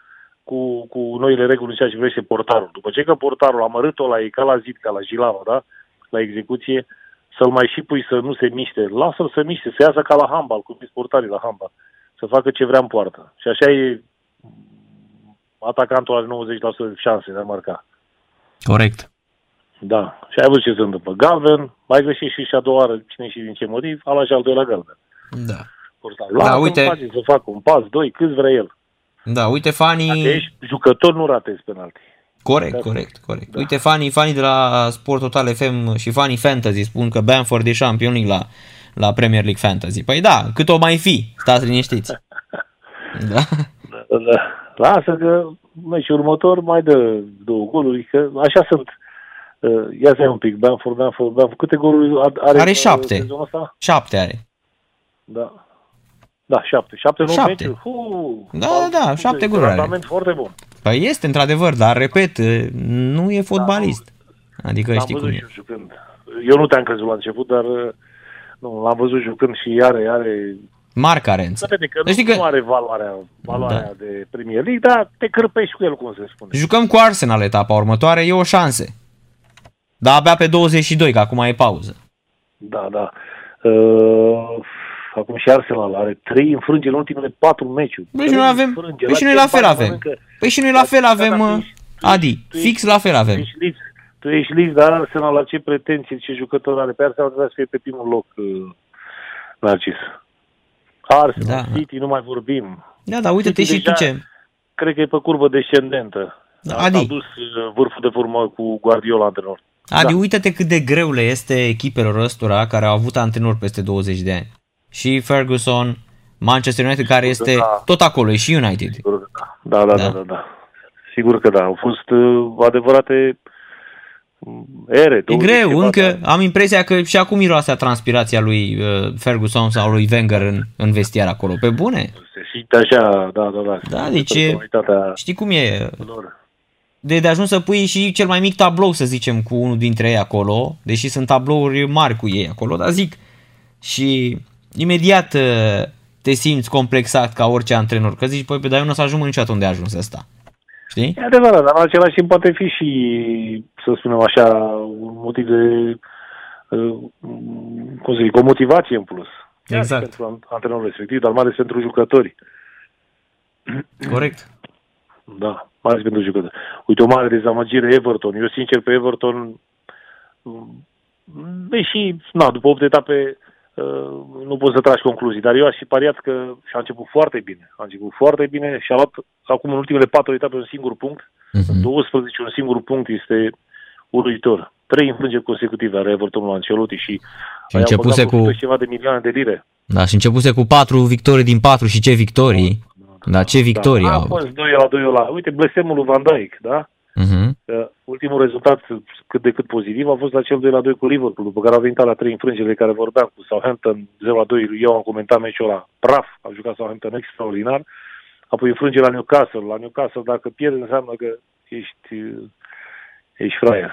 cu noile reguli în ceea ce privește portarul. După ce că portarul a mărât-o la ei, ca la Zid, ca la Jilava, da? La execuție, să-l mai și pui să nu se miște. Lasă-l să miște, să iasă ca la handbal, cum sunt portarii la handbal. Să facă ce vrea în poartă. Și așa e, atacantul are 90% șanse de a marca. Corect. Da. Și ai văzut ce se întâmplă. Galben, mai greșește și a doua oară, cine și din ce motiv, a luat și al doilea galben. Da. Portarul. Da, uite. Face, să facă un pas, doi, cât vrea el. Da, uite, fanii... Dacă ești jucător, nu ratezi penalti. Corect. Da. Uite, fanii de la Sport Total FM și fanii Fantasy spun că Bamford e Champion League la Premier League Fantasy. Păi da, cât o mai fi, stați liniștiți. Da? Da. Lasă că meciul următor mai dă 2 goluri, că așa sunt. Ia să un pic, Bamford. Câte goluri are? Are 7. 7 are. Da. Da, 7. 7 în 8 meciuri. Da, 7 goluri are. Tratament foarte bun. Păi este, într-adevăr, dar, repet, nu e fotbalist. Adică l-am știi cum e. Jucând. Eu nu te-am crezut la început, dar nu, l-am văzut jucând și are mari carențe. Nu are valoarea da. De Premier League, dar te cârpești cu el, cum se spune. Jucăm cu Arsenal etapa următoare, e o șansă. Dar abia pe 22, că acum e pauză. Da. Acum și Arsenal are 3 înfrângeri în ultimele 4 meciuri. Păi și noi la fel avem. Păi și noi la fel avem, Adi, fix la fel avem. Tu ești Leeds, dar Arsenal la ce pretenții, ce jucători are? Pe Arsenal trebuie să fie pe primul loc, Narcis. Arsenal, da. City, nu mai vorbim. Da, dar uite-te City și deja, tu ce... Cred că e pe curbă descendentă. Adi. A dus vârful de formă cu Guardiola antrenor. Adi, da. Uite-te cât de greu le este echipelor ăstora care au avut antrenori peste 20 de ani. Și Ferguson, Manchester United, care sigur este da. Tot acolo, e și United. Sigur că da. Da. Sigur că da. Au fost adevărate ere. E greu, încă am impresia că și acum miroasea transpirația lui Ferguson sau lui Wenger în vestiar acolo. Pe bune? Se așa, da. Da, deci știi cum e? Lor. De ajuns să pui și cel mai mic tablou, să zicem, cu unul dintre ei acolo, deși sunt tablouri mari cu ei acolo, dar zic, și imediat te simți complexat ca orice antrenor, că zici, păi, dar eu nu o să ajung niciodată unde a ajuns ăsta. Știi? E adevărat, dar în același timp poate fi și, să spunem așa, un motiv de, cum să zic, o motivație în plus. Exact. Pentru antrenorul respectiv, dar mai ales pentru jucători. Corect. Da, mai ales pentru jucători. Uite, o mare dezamăgire Everton. Eu, sincer, pe Everton, deși, după 8 etape, nu poți să tragi concluzii, dar eu aș fi pariat că și-a început foarte bine. A început foarte bine și a luat acum în ultimele 4 etape un singur punct. În 12 un singur punct este uluitor. 3 înfrângeri consecutive are Everton la Ancelotti și începuse cu ceva de milioane de lire. Da, și începuse cu 4 victorii din 4 și ce victorii? Da, ce victorii au. A fost 2-2. Uite, blestemul lui Van Dijk, da? Ultimul rezultat cât de cât pozitiv a fost la cel 2-2 cu Liverpool, după care au venit la 3 înfrângeri de care vorbeam cu Southampton, 0-2, eu am comentat meciul ăla, praf, a jucat Southampton extraordinar, apoi înfrângere la Newcastle, dacă pierzi înseamnă că ești fraier.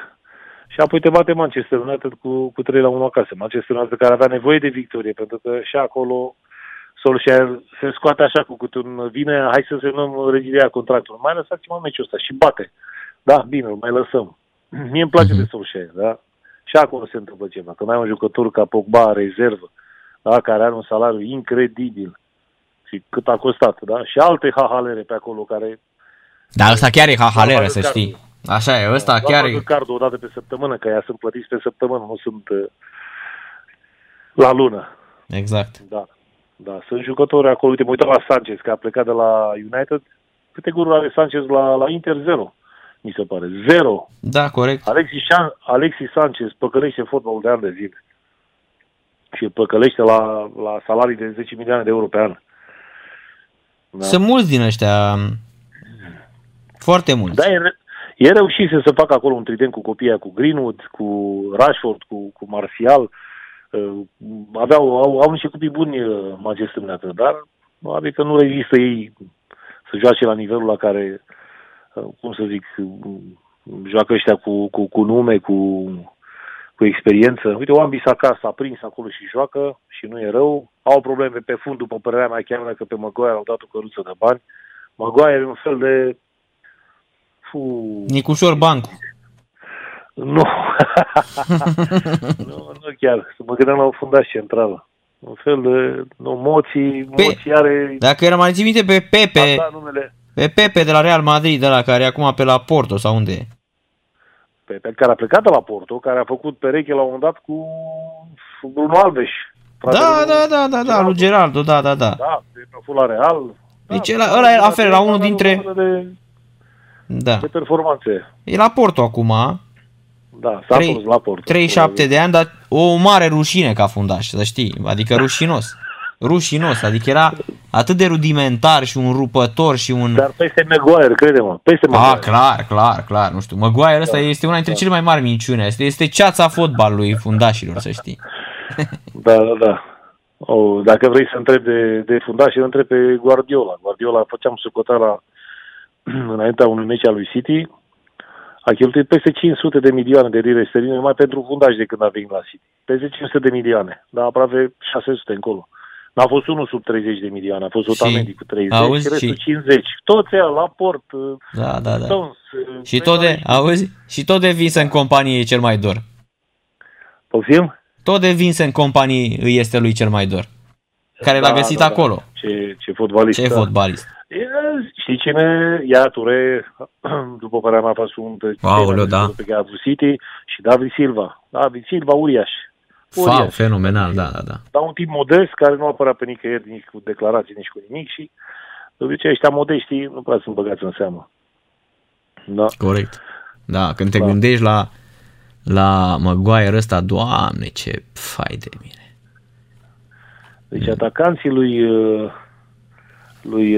Și apoi te bate Manchester United cu 3-1 acasă, Manchester United care avea nevoie de victorie, pentru că și acolo Solskjaer se scoate așa cu cât un vine, hai să semnăm regirea contractului, mai lăsați-mă meciul ăsta și bate. Da, bine, îl mai lăsăm. Mie îmi place de Solskjaer, da? Și acolo se întâmplă ceva, că mai ai un jucător ca Pogba, rezervă, da? Care are un salariu incredibil și cât a costat, da? Și alte hahalere pe acolo care... Dar ăsta chiar e hahalere, să știi. Așa e, ăsta chiar e... Cardul odată pe săptămână, că ea sunt plătiți pe săptămână, nu sunt la lună. Exact. Da, sunt jucători acolo. Uite, mă uitam la Sanchez, că a plecat de la United. Câte goluri are Sanchez la Inter? 0. Mi se pare. 0. Da, corect. Alexis Sanchez păcălește fotbalul de ani de zile. Și păcălește la salarii de 10 milioane de euro pe an. Da. Sunt mulți din ăștia. Foarte mulți. Da, e reușit să facă acolo un trident cu copiii, cu Greenwood, cu Rashford, cu Martial. Au niște copii buni Manchester United, dar adică nu rezistă ei să joace la nivelul la care... cum să zic, joacă ăștia cu nume, cu experiență. Uite, Wan Bissaka s-a prins acolo și joacă și nu e rău. Au probleme pe fund, după părerea mea, chiar dacă pe Maguire au dat o căruță de bani. Maguire e un fel de... Nicușor Bancu. Nu. nu chiar. Să mă gândeam la o fundaș centrală. Un fel de moții are... Dacă era mai țin minte pe Pepe... Pe Pepe de la Real Madrid, de la care e acum pe la Porto, sau unde e? Pepe care a plecat de la Porto, care a făcut pereche la un moment dat cu Bruno Alves. Da, lui Geraldo, da. Da, a fost la Real. Deci ăla e la fel, la unul dintre... Da. Ce performanțe. E la Porto acum. Da, s-a pus la Porto. 37 de ani, dar o mare rușine ca fundaș, să știi. Adică rușinos. Rușinos, adică era atât de rudimentar și un rupător și un... Dar peste Maguire, crede-mă, peste Maguire. Ah, clar, nu știu. Maguire ăsta este una dintre cele mai mari minciune. Este ceața fotbalului fundașilor, să știi. Da. Oh, dacă vrei să întrebi de fundași, îl întrebi pe Guardiola. Guardiola făceam sucotara înaintea unui meci al lui City. A cheltuit peste 500 de milioane de lire sterline numai pentru fundași de când a venit la City. Peste 500 de milioane, dar aproape 600 încolo. N-a fost unul sub 30 de milioane, a fost Otamendi cu 30, auzi, restul 50. Toți ea, la Port, da. Stones, și tot de, auzi? Și tot de Vincent Company e cel mai dor. Poftim? Tot de Vincent Company îi este lui cel mai dor. Care l-a găsit acolo. Ce fotbalist. Ce fotbalist. Știi cine? Ia Touré, după care am fost un pe care a avut City, și David Silva. David Silva, uriaș. Wow, fenomenal, da. Dar un tip modest care nu apărea pe nicăieri, nici cu declarații, nici cu nimic și de obicei ăștia modeștii nu prea sunt băgați în seamă. Da. Corect. Da, când te gândești la Maguire ăsta, Doamne, ce fai de mine. Deci atacanții lui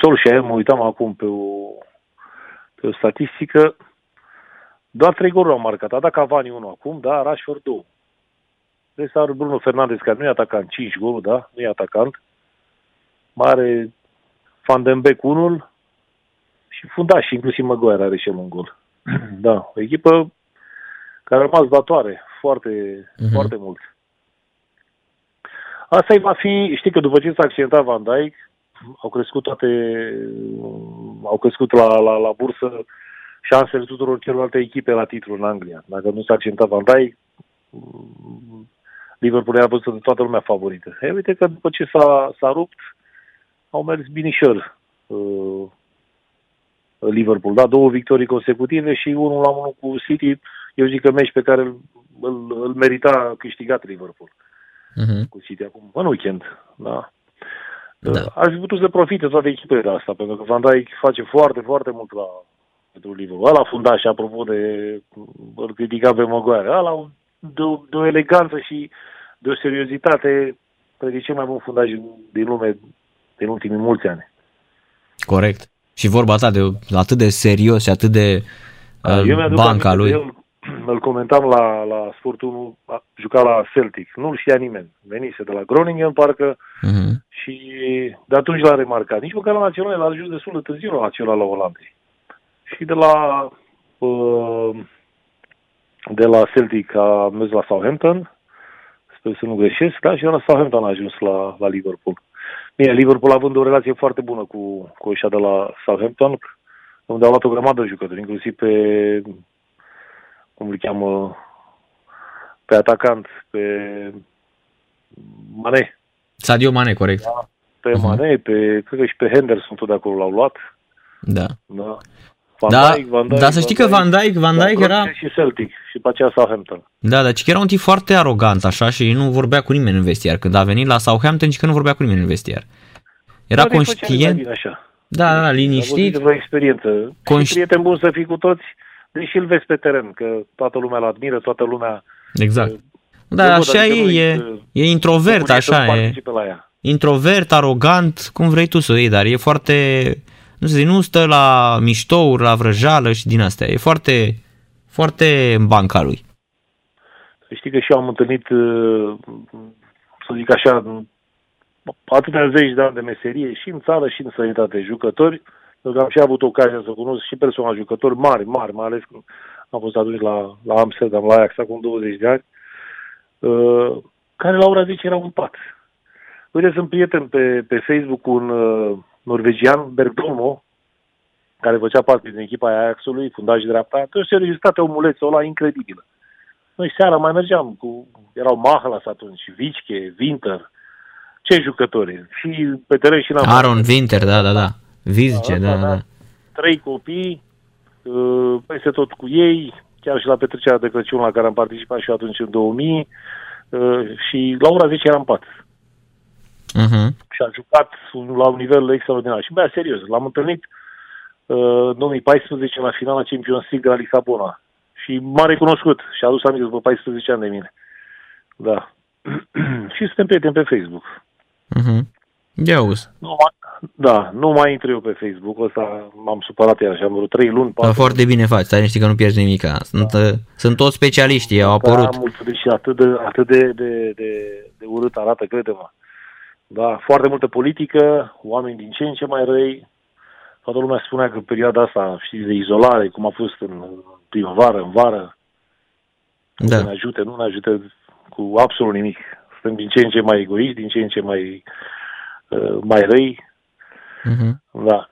Solskjaer, mă uitam acum pe o statistică, doar 3 goluri au marcat. A dat Cavani 1 acum, da, Rashford 2. Deci are Bruno Fernandes, care nu e atacant, 5 goluri, da, nu e atacant. Mare Van Dijk 1 și fundaș, inclusiv Maguire are și el un gol. Da, o echipă care a rămas batoare foarte mult. Asta va fi, știi că după ce s-a accidentat Van Dijk, au crescut la bursă șansele tuturor celorlalte echipe la titlu în Anglia. Dacă nu s-a accidentat Van Dijk, Liverpool era văzut de toată lumea favorită. E, uite că după ce s-a rupt, au mers binișor Liverpool. Da, 2 victorii consecutive și 1-1 cu City. Eu zic că meci pe care îl merita câștigat Liverpool cu City acum, în weekend. Da. Aș putut să profite toate echipele de asta, pentru că Van Dijk face foarte, foarte mult pentru Liverpool. Ăla fundaș, apropo de îl critica pe Maguire, ăla de o eleganță și de o seriozitate, cred că e cel mai bun fundaș din lume din ultimii mulți ani. Corect. Și vorba ta de atât de serios și atât de banca lui. Eu îl comentam la Sport 1, juca la Celtic. Nu-l știa nimeni. Venise de la Groningen, parcă, și de atunci l-a remarcat. Nici măcar la național, l-a ajuns destul de târziu la național la Olandei. Și de la Celtic a mers la Southampton, sper să nu greșesc, da? Și de la Southampton a ajuns la Liverpool. Bine, Liverpool având o relație foarte bună cu ăștia de la Southampton, unde au luat o grămadă de jucători, inclusiv pe, cum îl cheamă, pe atacant, pe Mane. Sadio Mane, corect. Da, pe Mane, cred că și pe Henderson tot de acolo l-au luat. Da. Van Dijk, dar să știi că Van Dijk era... Și Celtic și pe aceea Southampton. Da, dar era un tip foarte arogant așa și nu vorbea cu nimeni în vestiar. Când a venit la Southampton și că nu vorbea cu nimeni în vestiar. Era conștient. Da, liniștit. O experiență. Și prieten bun să fii cu toți, deși îl vezi pe teren, că toată lumea îl admiră, toată lumea... Exact. Da, așa e introvert, așa e. Introvert, arogant, cum vrei tu să o iei, dar e foarte... Nu stă la miștouri, la vrăjală și din astea. E foarte, foarte în banca lui. Știi că și eu am întâlnit, să zic așa, atâtea zeci de ani de meserie și în țară și în sănătate jucători. Pentru că am și avut ocazia să cunosc și personal jucători mari, mai ales când am fost atunci la Amsterdam, la Ajax, acum 20 de ani, care la ora 10 erau în pat. Uite, sunt prieten pe Facebook cu un... norvegian, Bergdomo, care făcea parte din echipa Ajax-ului, fundaș dreapta, atunci se registrate omulețul ăla incredibilă. Noi seara mai mergeam erau Mahlas atunci, Vichke, Winter, ce jucători, și pe teren și la... Aaron Winter, da. Vichke, da. 3 copii, peste tot cu ei, chiar și la petrecerea de Crăciun la care am participat și eu atunci în 2000, și la ora 10 eram 4. Și a jucat la un nivel extraordinar. Și băia, serios, l-am întâlnit în 2014 la finala Champions League de la Lisabona. Și m-a recunoscut și a adus aminte după 14 ani de mine. Da. Și suntem prieteni pe Facebook. Mhm. Ia auzi. Da, nu mai intru eu pe Facebook, ăsta m-am supărat iar și am vrut 3 luni, 4. Da, foarte bine faci, stai, știi că nu pierzi nimic. Sunt toți specialiștii, au apărut. Da, mulțumesc, și atât de urât arată, crede-mă. Da, foarte multă politică, oameni din ce în ce mai răi. Toată lumea spunea că perioada asta, știți, de izolare, cum a fost în primăvară, în vară, da, ne ajute, nu ne ajute cu absolut nimic. Suntem din ce în ce mai egoiști, din ce în ce mai răi. Uh-huh. Da.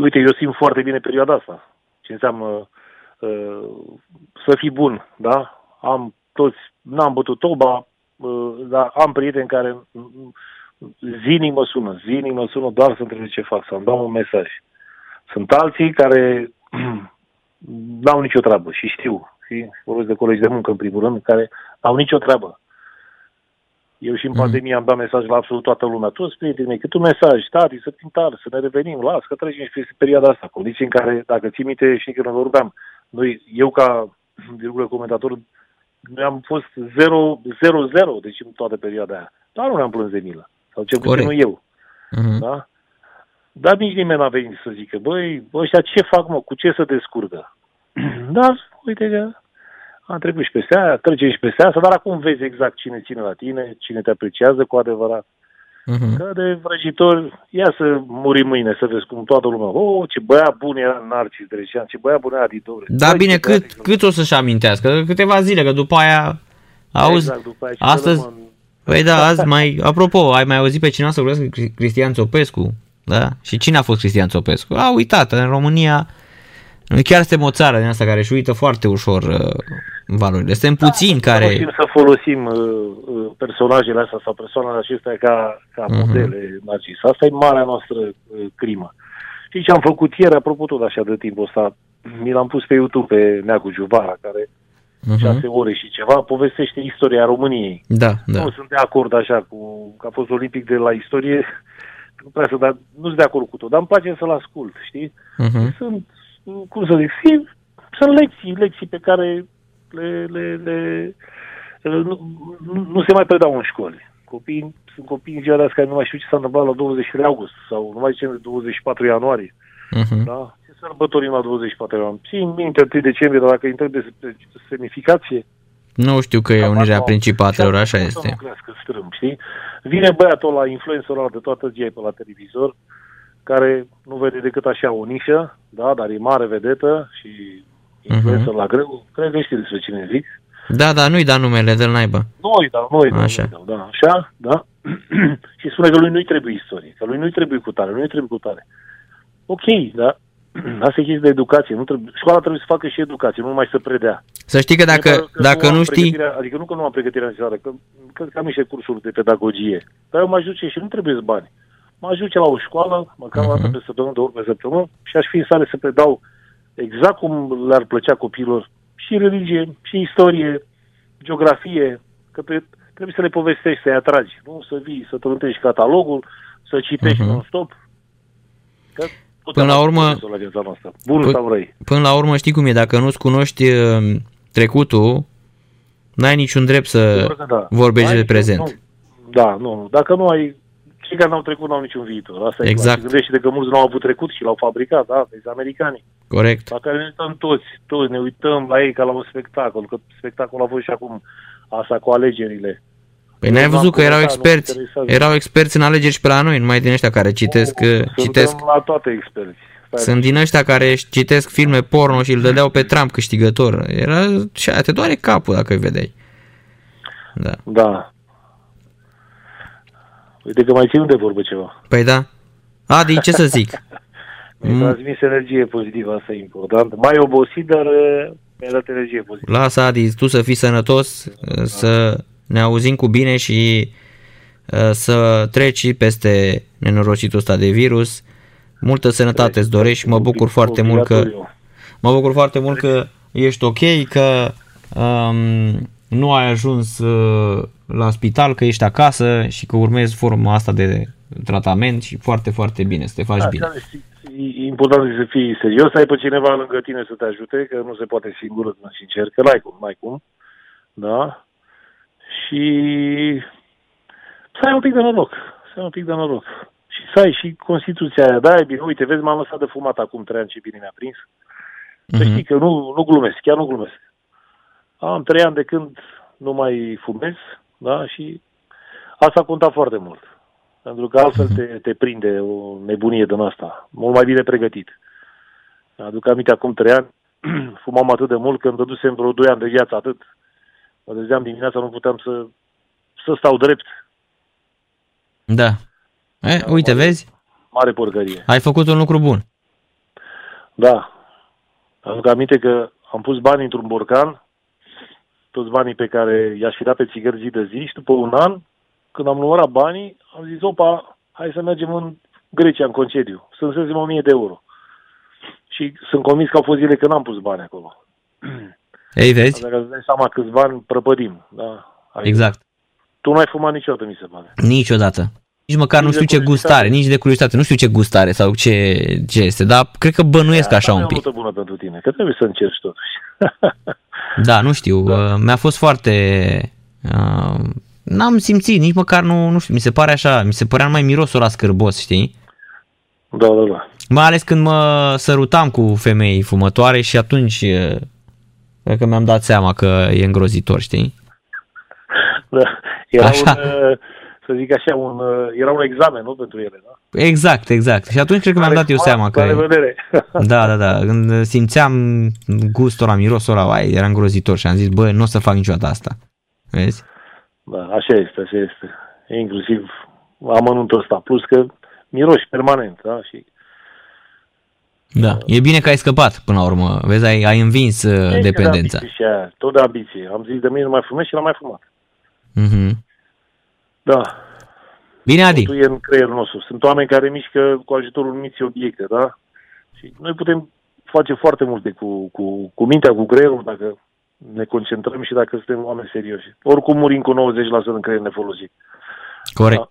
Uite, eu simt foarte bine perioada asta. Ce înseamnă să fii bun, da? Am toți, n-am bătut toba, dar am prieteni care zilnic mă sună doar să întreb ce fac, să-mi dau un mesaj. Sunt alții care n-au nicio treabă și știu, și vorbesc de colegi de muncă în primul rând, care au nicio treabă. Eu și în pandemie am dat mesaj la absolut toată lumea. Toți prietenii mei, cât un mesaj, tati, să fim tari, să ne revenim, las, că trecem și peste perioada asta. Condiții în care, dacă ții minte, știi că noi vorbeam. Noi, eu ca de comentator, noi am fost 0-0, deci în toată perioada aia. Dar nu ne-am plâns de milă. Sau cel puțin nu eu. Uh-huh. Da? Dar nici nimeni n-a venit să zică, băi, ăștia ce fac, mă, cu ce să te scurgă? Dar, uite că am trecut și peste aia, trece și peste asta, dar acum vezi exact cine ține la tine, cine te apreciază cu adevărat. Uh-huh. Că de vrăjitor, ia să muri mâine, să vezi cum toată lumea, ce băiat bun era Narcis Drejan, ce băiat bun era Adi Dobre. Da, bine, cât o să-și amintească? Câteva zile, că după aia, auzi, exact, după aia, astăzi... Păi da, azi mai... Apropo, ai mai auzit pe cineva să vorbească Cristian Țopescu? Da? Și cine a fost Cristian Țopescu? A uitat, în România... Chiar suntem o țară din asta care își uită foarte ușor valorile. Suntem puțini care... Să folosim personajele astea sau persoanele acestea ca modele narcise. Asta e marea noastră crimă. Și ce am făcut ieri, apropo tot așa de timpul ăsta, mi l-am pus pe YouTube pe Neacu Juvara, care 6 ore și ceva, povestește istoria României. Da, da. Nu sunt de acord așa cu... că a fost olimpic de la istorie, dar nu sunt de acord cu tot. Dar îmi place să-l ascult, știi? Sunt... cum să zic, sunt lecții pe care nu se mai predau în școli. Sunt copii în ziua de azi care nu mai știu ce s-a întâmplat la 23 august sau nu mai știu 24 ianuarie. Da? Ce sărbătorim la 24 ianuarie? Țin minte 1 decembrie, dar dacă intrăm de semnificație... Nu știu că e unirea principatelor, așa este. Nu crească strâm, știi? Vine băiatul ăla, influencerul ăla de toată ziua pe la televizor, care nu vede decât așa o nișă, da, dar e mare vedetă și influență la greu, cred că știi despre cine zic. Da, dar nu-i da numele de-l naiba. Nu-i dau, așa, da? Și spune că lui nu-i trebuie istorie, că lui nu-i trebuie cu tare, Ok, da, asta e chestia de educație, școala trebuie să facă și educație, nu numai să predea. Să știi că dacă nu știi... Adică nu că nu am pregătirea necesară, că am niște cursuri de pedagogie, dar eu mă ajut și nu trebuie bani. Mă ajunge la o școală, măcar o dată pe săptămână, două ori pe săptămână, și aș fi în stare să predau exact cum le-ar plăcea copiilor și religie, și istorie, geografie, că trebuie să le povestești, să-i atragi, nu? Să vii, să trântești catalogul, să citești non-stop. Că până la urmă, până la urmă știi cum e, dacă nu-ți cunoști trecutul, n-ai niciun drept să vorbești de prezent. Nu. Dacă nu ai... Cei care n-au trecut n-au niciun viitor. Asta exact. E gândește că mulți n-au avut trecut și l-au fabricat, da? Deci americanii. Corect. La care ne uităm toți ne uităm la ei ca la un spectacol, că spectacolul a fost și acum asta cu alegerile. Păi n-ai văzut că erau experți în alegeri și pe la noi, numai din ăștia care citesc. Suntem la toate experți. Sunt din ăștia care citesc filme porno și îl dădeau pe Trump câștigător. Era și aia, te doare capul dacă îi vedeai. Da. Uite că mai țin de vorbă ceva. Păi da. Adi, ce să zic? Mi-a transmis energie pozitivă, asta e important. Mai obosit, dar mi-a dat energie pozitivă. Lasă, Adi, tu să fii sănătos, să ne auzim cu bine și să treci peste nenorocitul ăsta de virus. Multă sănătate îți dorești, mă bucur foarte mult că ești ok, că nu ai ajuns la spital, că ești acasă și că urmezi forma asta de tratament și foarte, foarte bine să te faci bine. e important să fii serios, să ai pe cineva lângă tine să te ajute, că nu se poate singur, sincer, că n-ai cum, da? Și să ai un pic de noroc, Și să ai și constituția aia, da, e bine, uite, vezi, m-am lăsat de fumat acum 3 ani și bine mi-a prins. Să știi că nu glumesc, chiar nu glumesc. Am 3 ani de când nu mai fumez, da, și asta a contat foarte mult. Pentru că altfel te prinde o nebunie din asta, mult mai bine pregătit. Aduc aminte, acum 3 ani, fumam atât de mult că îmi dădusem vreo 2 ani de viață, atât. Mă trezeam dimineața, nu puteam să stau drept. Da. Uite, vezi? Mare porcărie. Ai făcut un lucru bun. Da. Aduc aminte că am pus bani într-un borcan, toți banii pe care i-aș fi dat pe țigări zi de zi, și după 1 an, când am numărat banii, am zis, opa, hai să mergem în Grecia, în concediu. Să-mi strângem 1.000 de euro. Și sunt convins că au fost zile când n-am pus bani acolo. Ei, vezi? Dacă îți dai seama câți bani prăpădim. Da? Exact. Tu nu ai fumat niciodată, mi se pare. Niciodată. Nici măcar nu știu ce gustare, nici de curiozitate. Nu știu ce gustare sau ce este, dar cred că bănuiesc așa un pic. Asta e o notă bună pentru tine, că trebuie să încerci totuși. Da, nu știu. Da. Mi-a fost foarte... N-am simțit, nici măcar nu știu, mi se pare așa, mi se părea mai mirosul ăla scârbos, știi? Da, da, da. Mai ales când mă sărutam cu femei fumătoare și atunci cred că mi-am dat seama că e îngrozitor, știi? Da, era așa. Era un examen, nu, pentru ele, da? Exact. Și atunci cred că mi-am dat eu seama că... Da, când simțeam gustul ăla, mirosul ăla, era îngrozitor și am zis, bă, nu o să fac niciodată asta, vezi? Da, așa este. Inclusiv amănuntul ăsta, plus că miroși permanent, da? Și... Da, e bine că ai scăpat până la urmă, vezi, ai învins dependența. Tot de ambiție, am zis de mine nu mai fumez și l-am mai fumat. Da. Bine, Adi. Totul e în creierul nostru, sunt oameni care mișcă cu ajutorul mici obiecte, da? Și noi putem face foarte multe cu mintea, cu creierul, dacă... ne concentrăm și dacă suntem oameni serioși. Oricum murim cu 90% în creier nefolosit. Corect.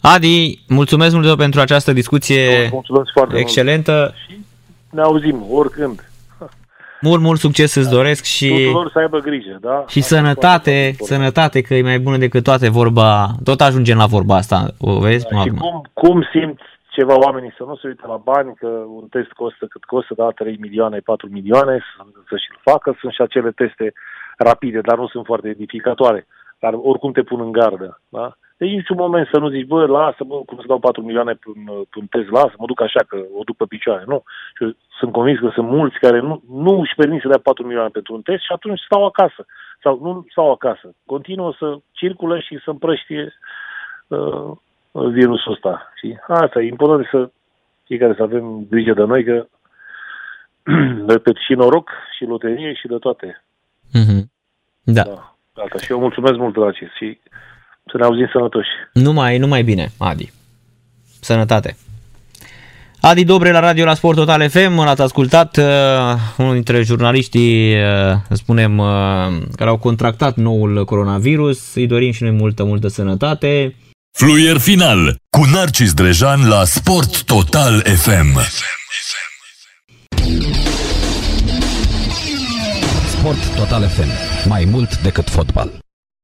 Da. Adi, mulțumesc mult pentru această discuție excelentă. Și ne auzim oricând. Mult succes îți doresc și tuturor să aibă grijă, da? Și sănătate, că e mai bună decât toate vorba. Tot ajungem la vorba asta, o vezi? Da, și cum simți ceva oamenii să nu se uite la bani, că un test costă cât costă, da, 3 milioane, 4 milioane, să-și-l facă, sunt și acele teste rapide, dar nu sunt foarte edificatoare, dar oricum te pun în gardă, da? Deci niciun moment să nu zici, bă, lasă, cum să dau 4 milioane pe un test, lasă, mă duc așa, că o duc pe picioare, nu. Și eu sunt convins că sunt mulți care nu își permit să dea 4 milioane pentru un test și atunci stau acasă, sau nu stau acasă, continuă să circulă și să împrăștie virusul ăsta. Și asta e important, să fiecare să avem grijă de noi, că repet, și noroc, și loterie, și de toate. Da. Gata. Și eu mulțumesc mult de acest și să ne auzim sănătoși. Numai bine, Adi. Sănătate. Adi Dobre la radio la Sport Total FM, l-ați ascultat, unul dintre jurnaliștii, spunem, care au contractat noul coronavirus. Îi dorim și noi multă sănătate. Fluier final cu Narcis Drejan la Sport Total FM. Sport Total FM. Mai mult decât fotbal.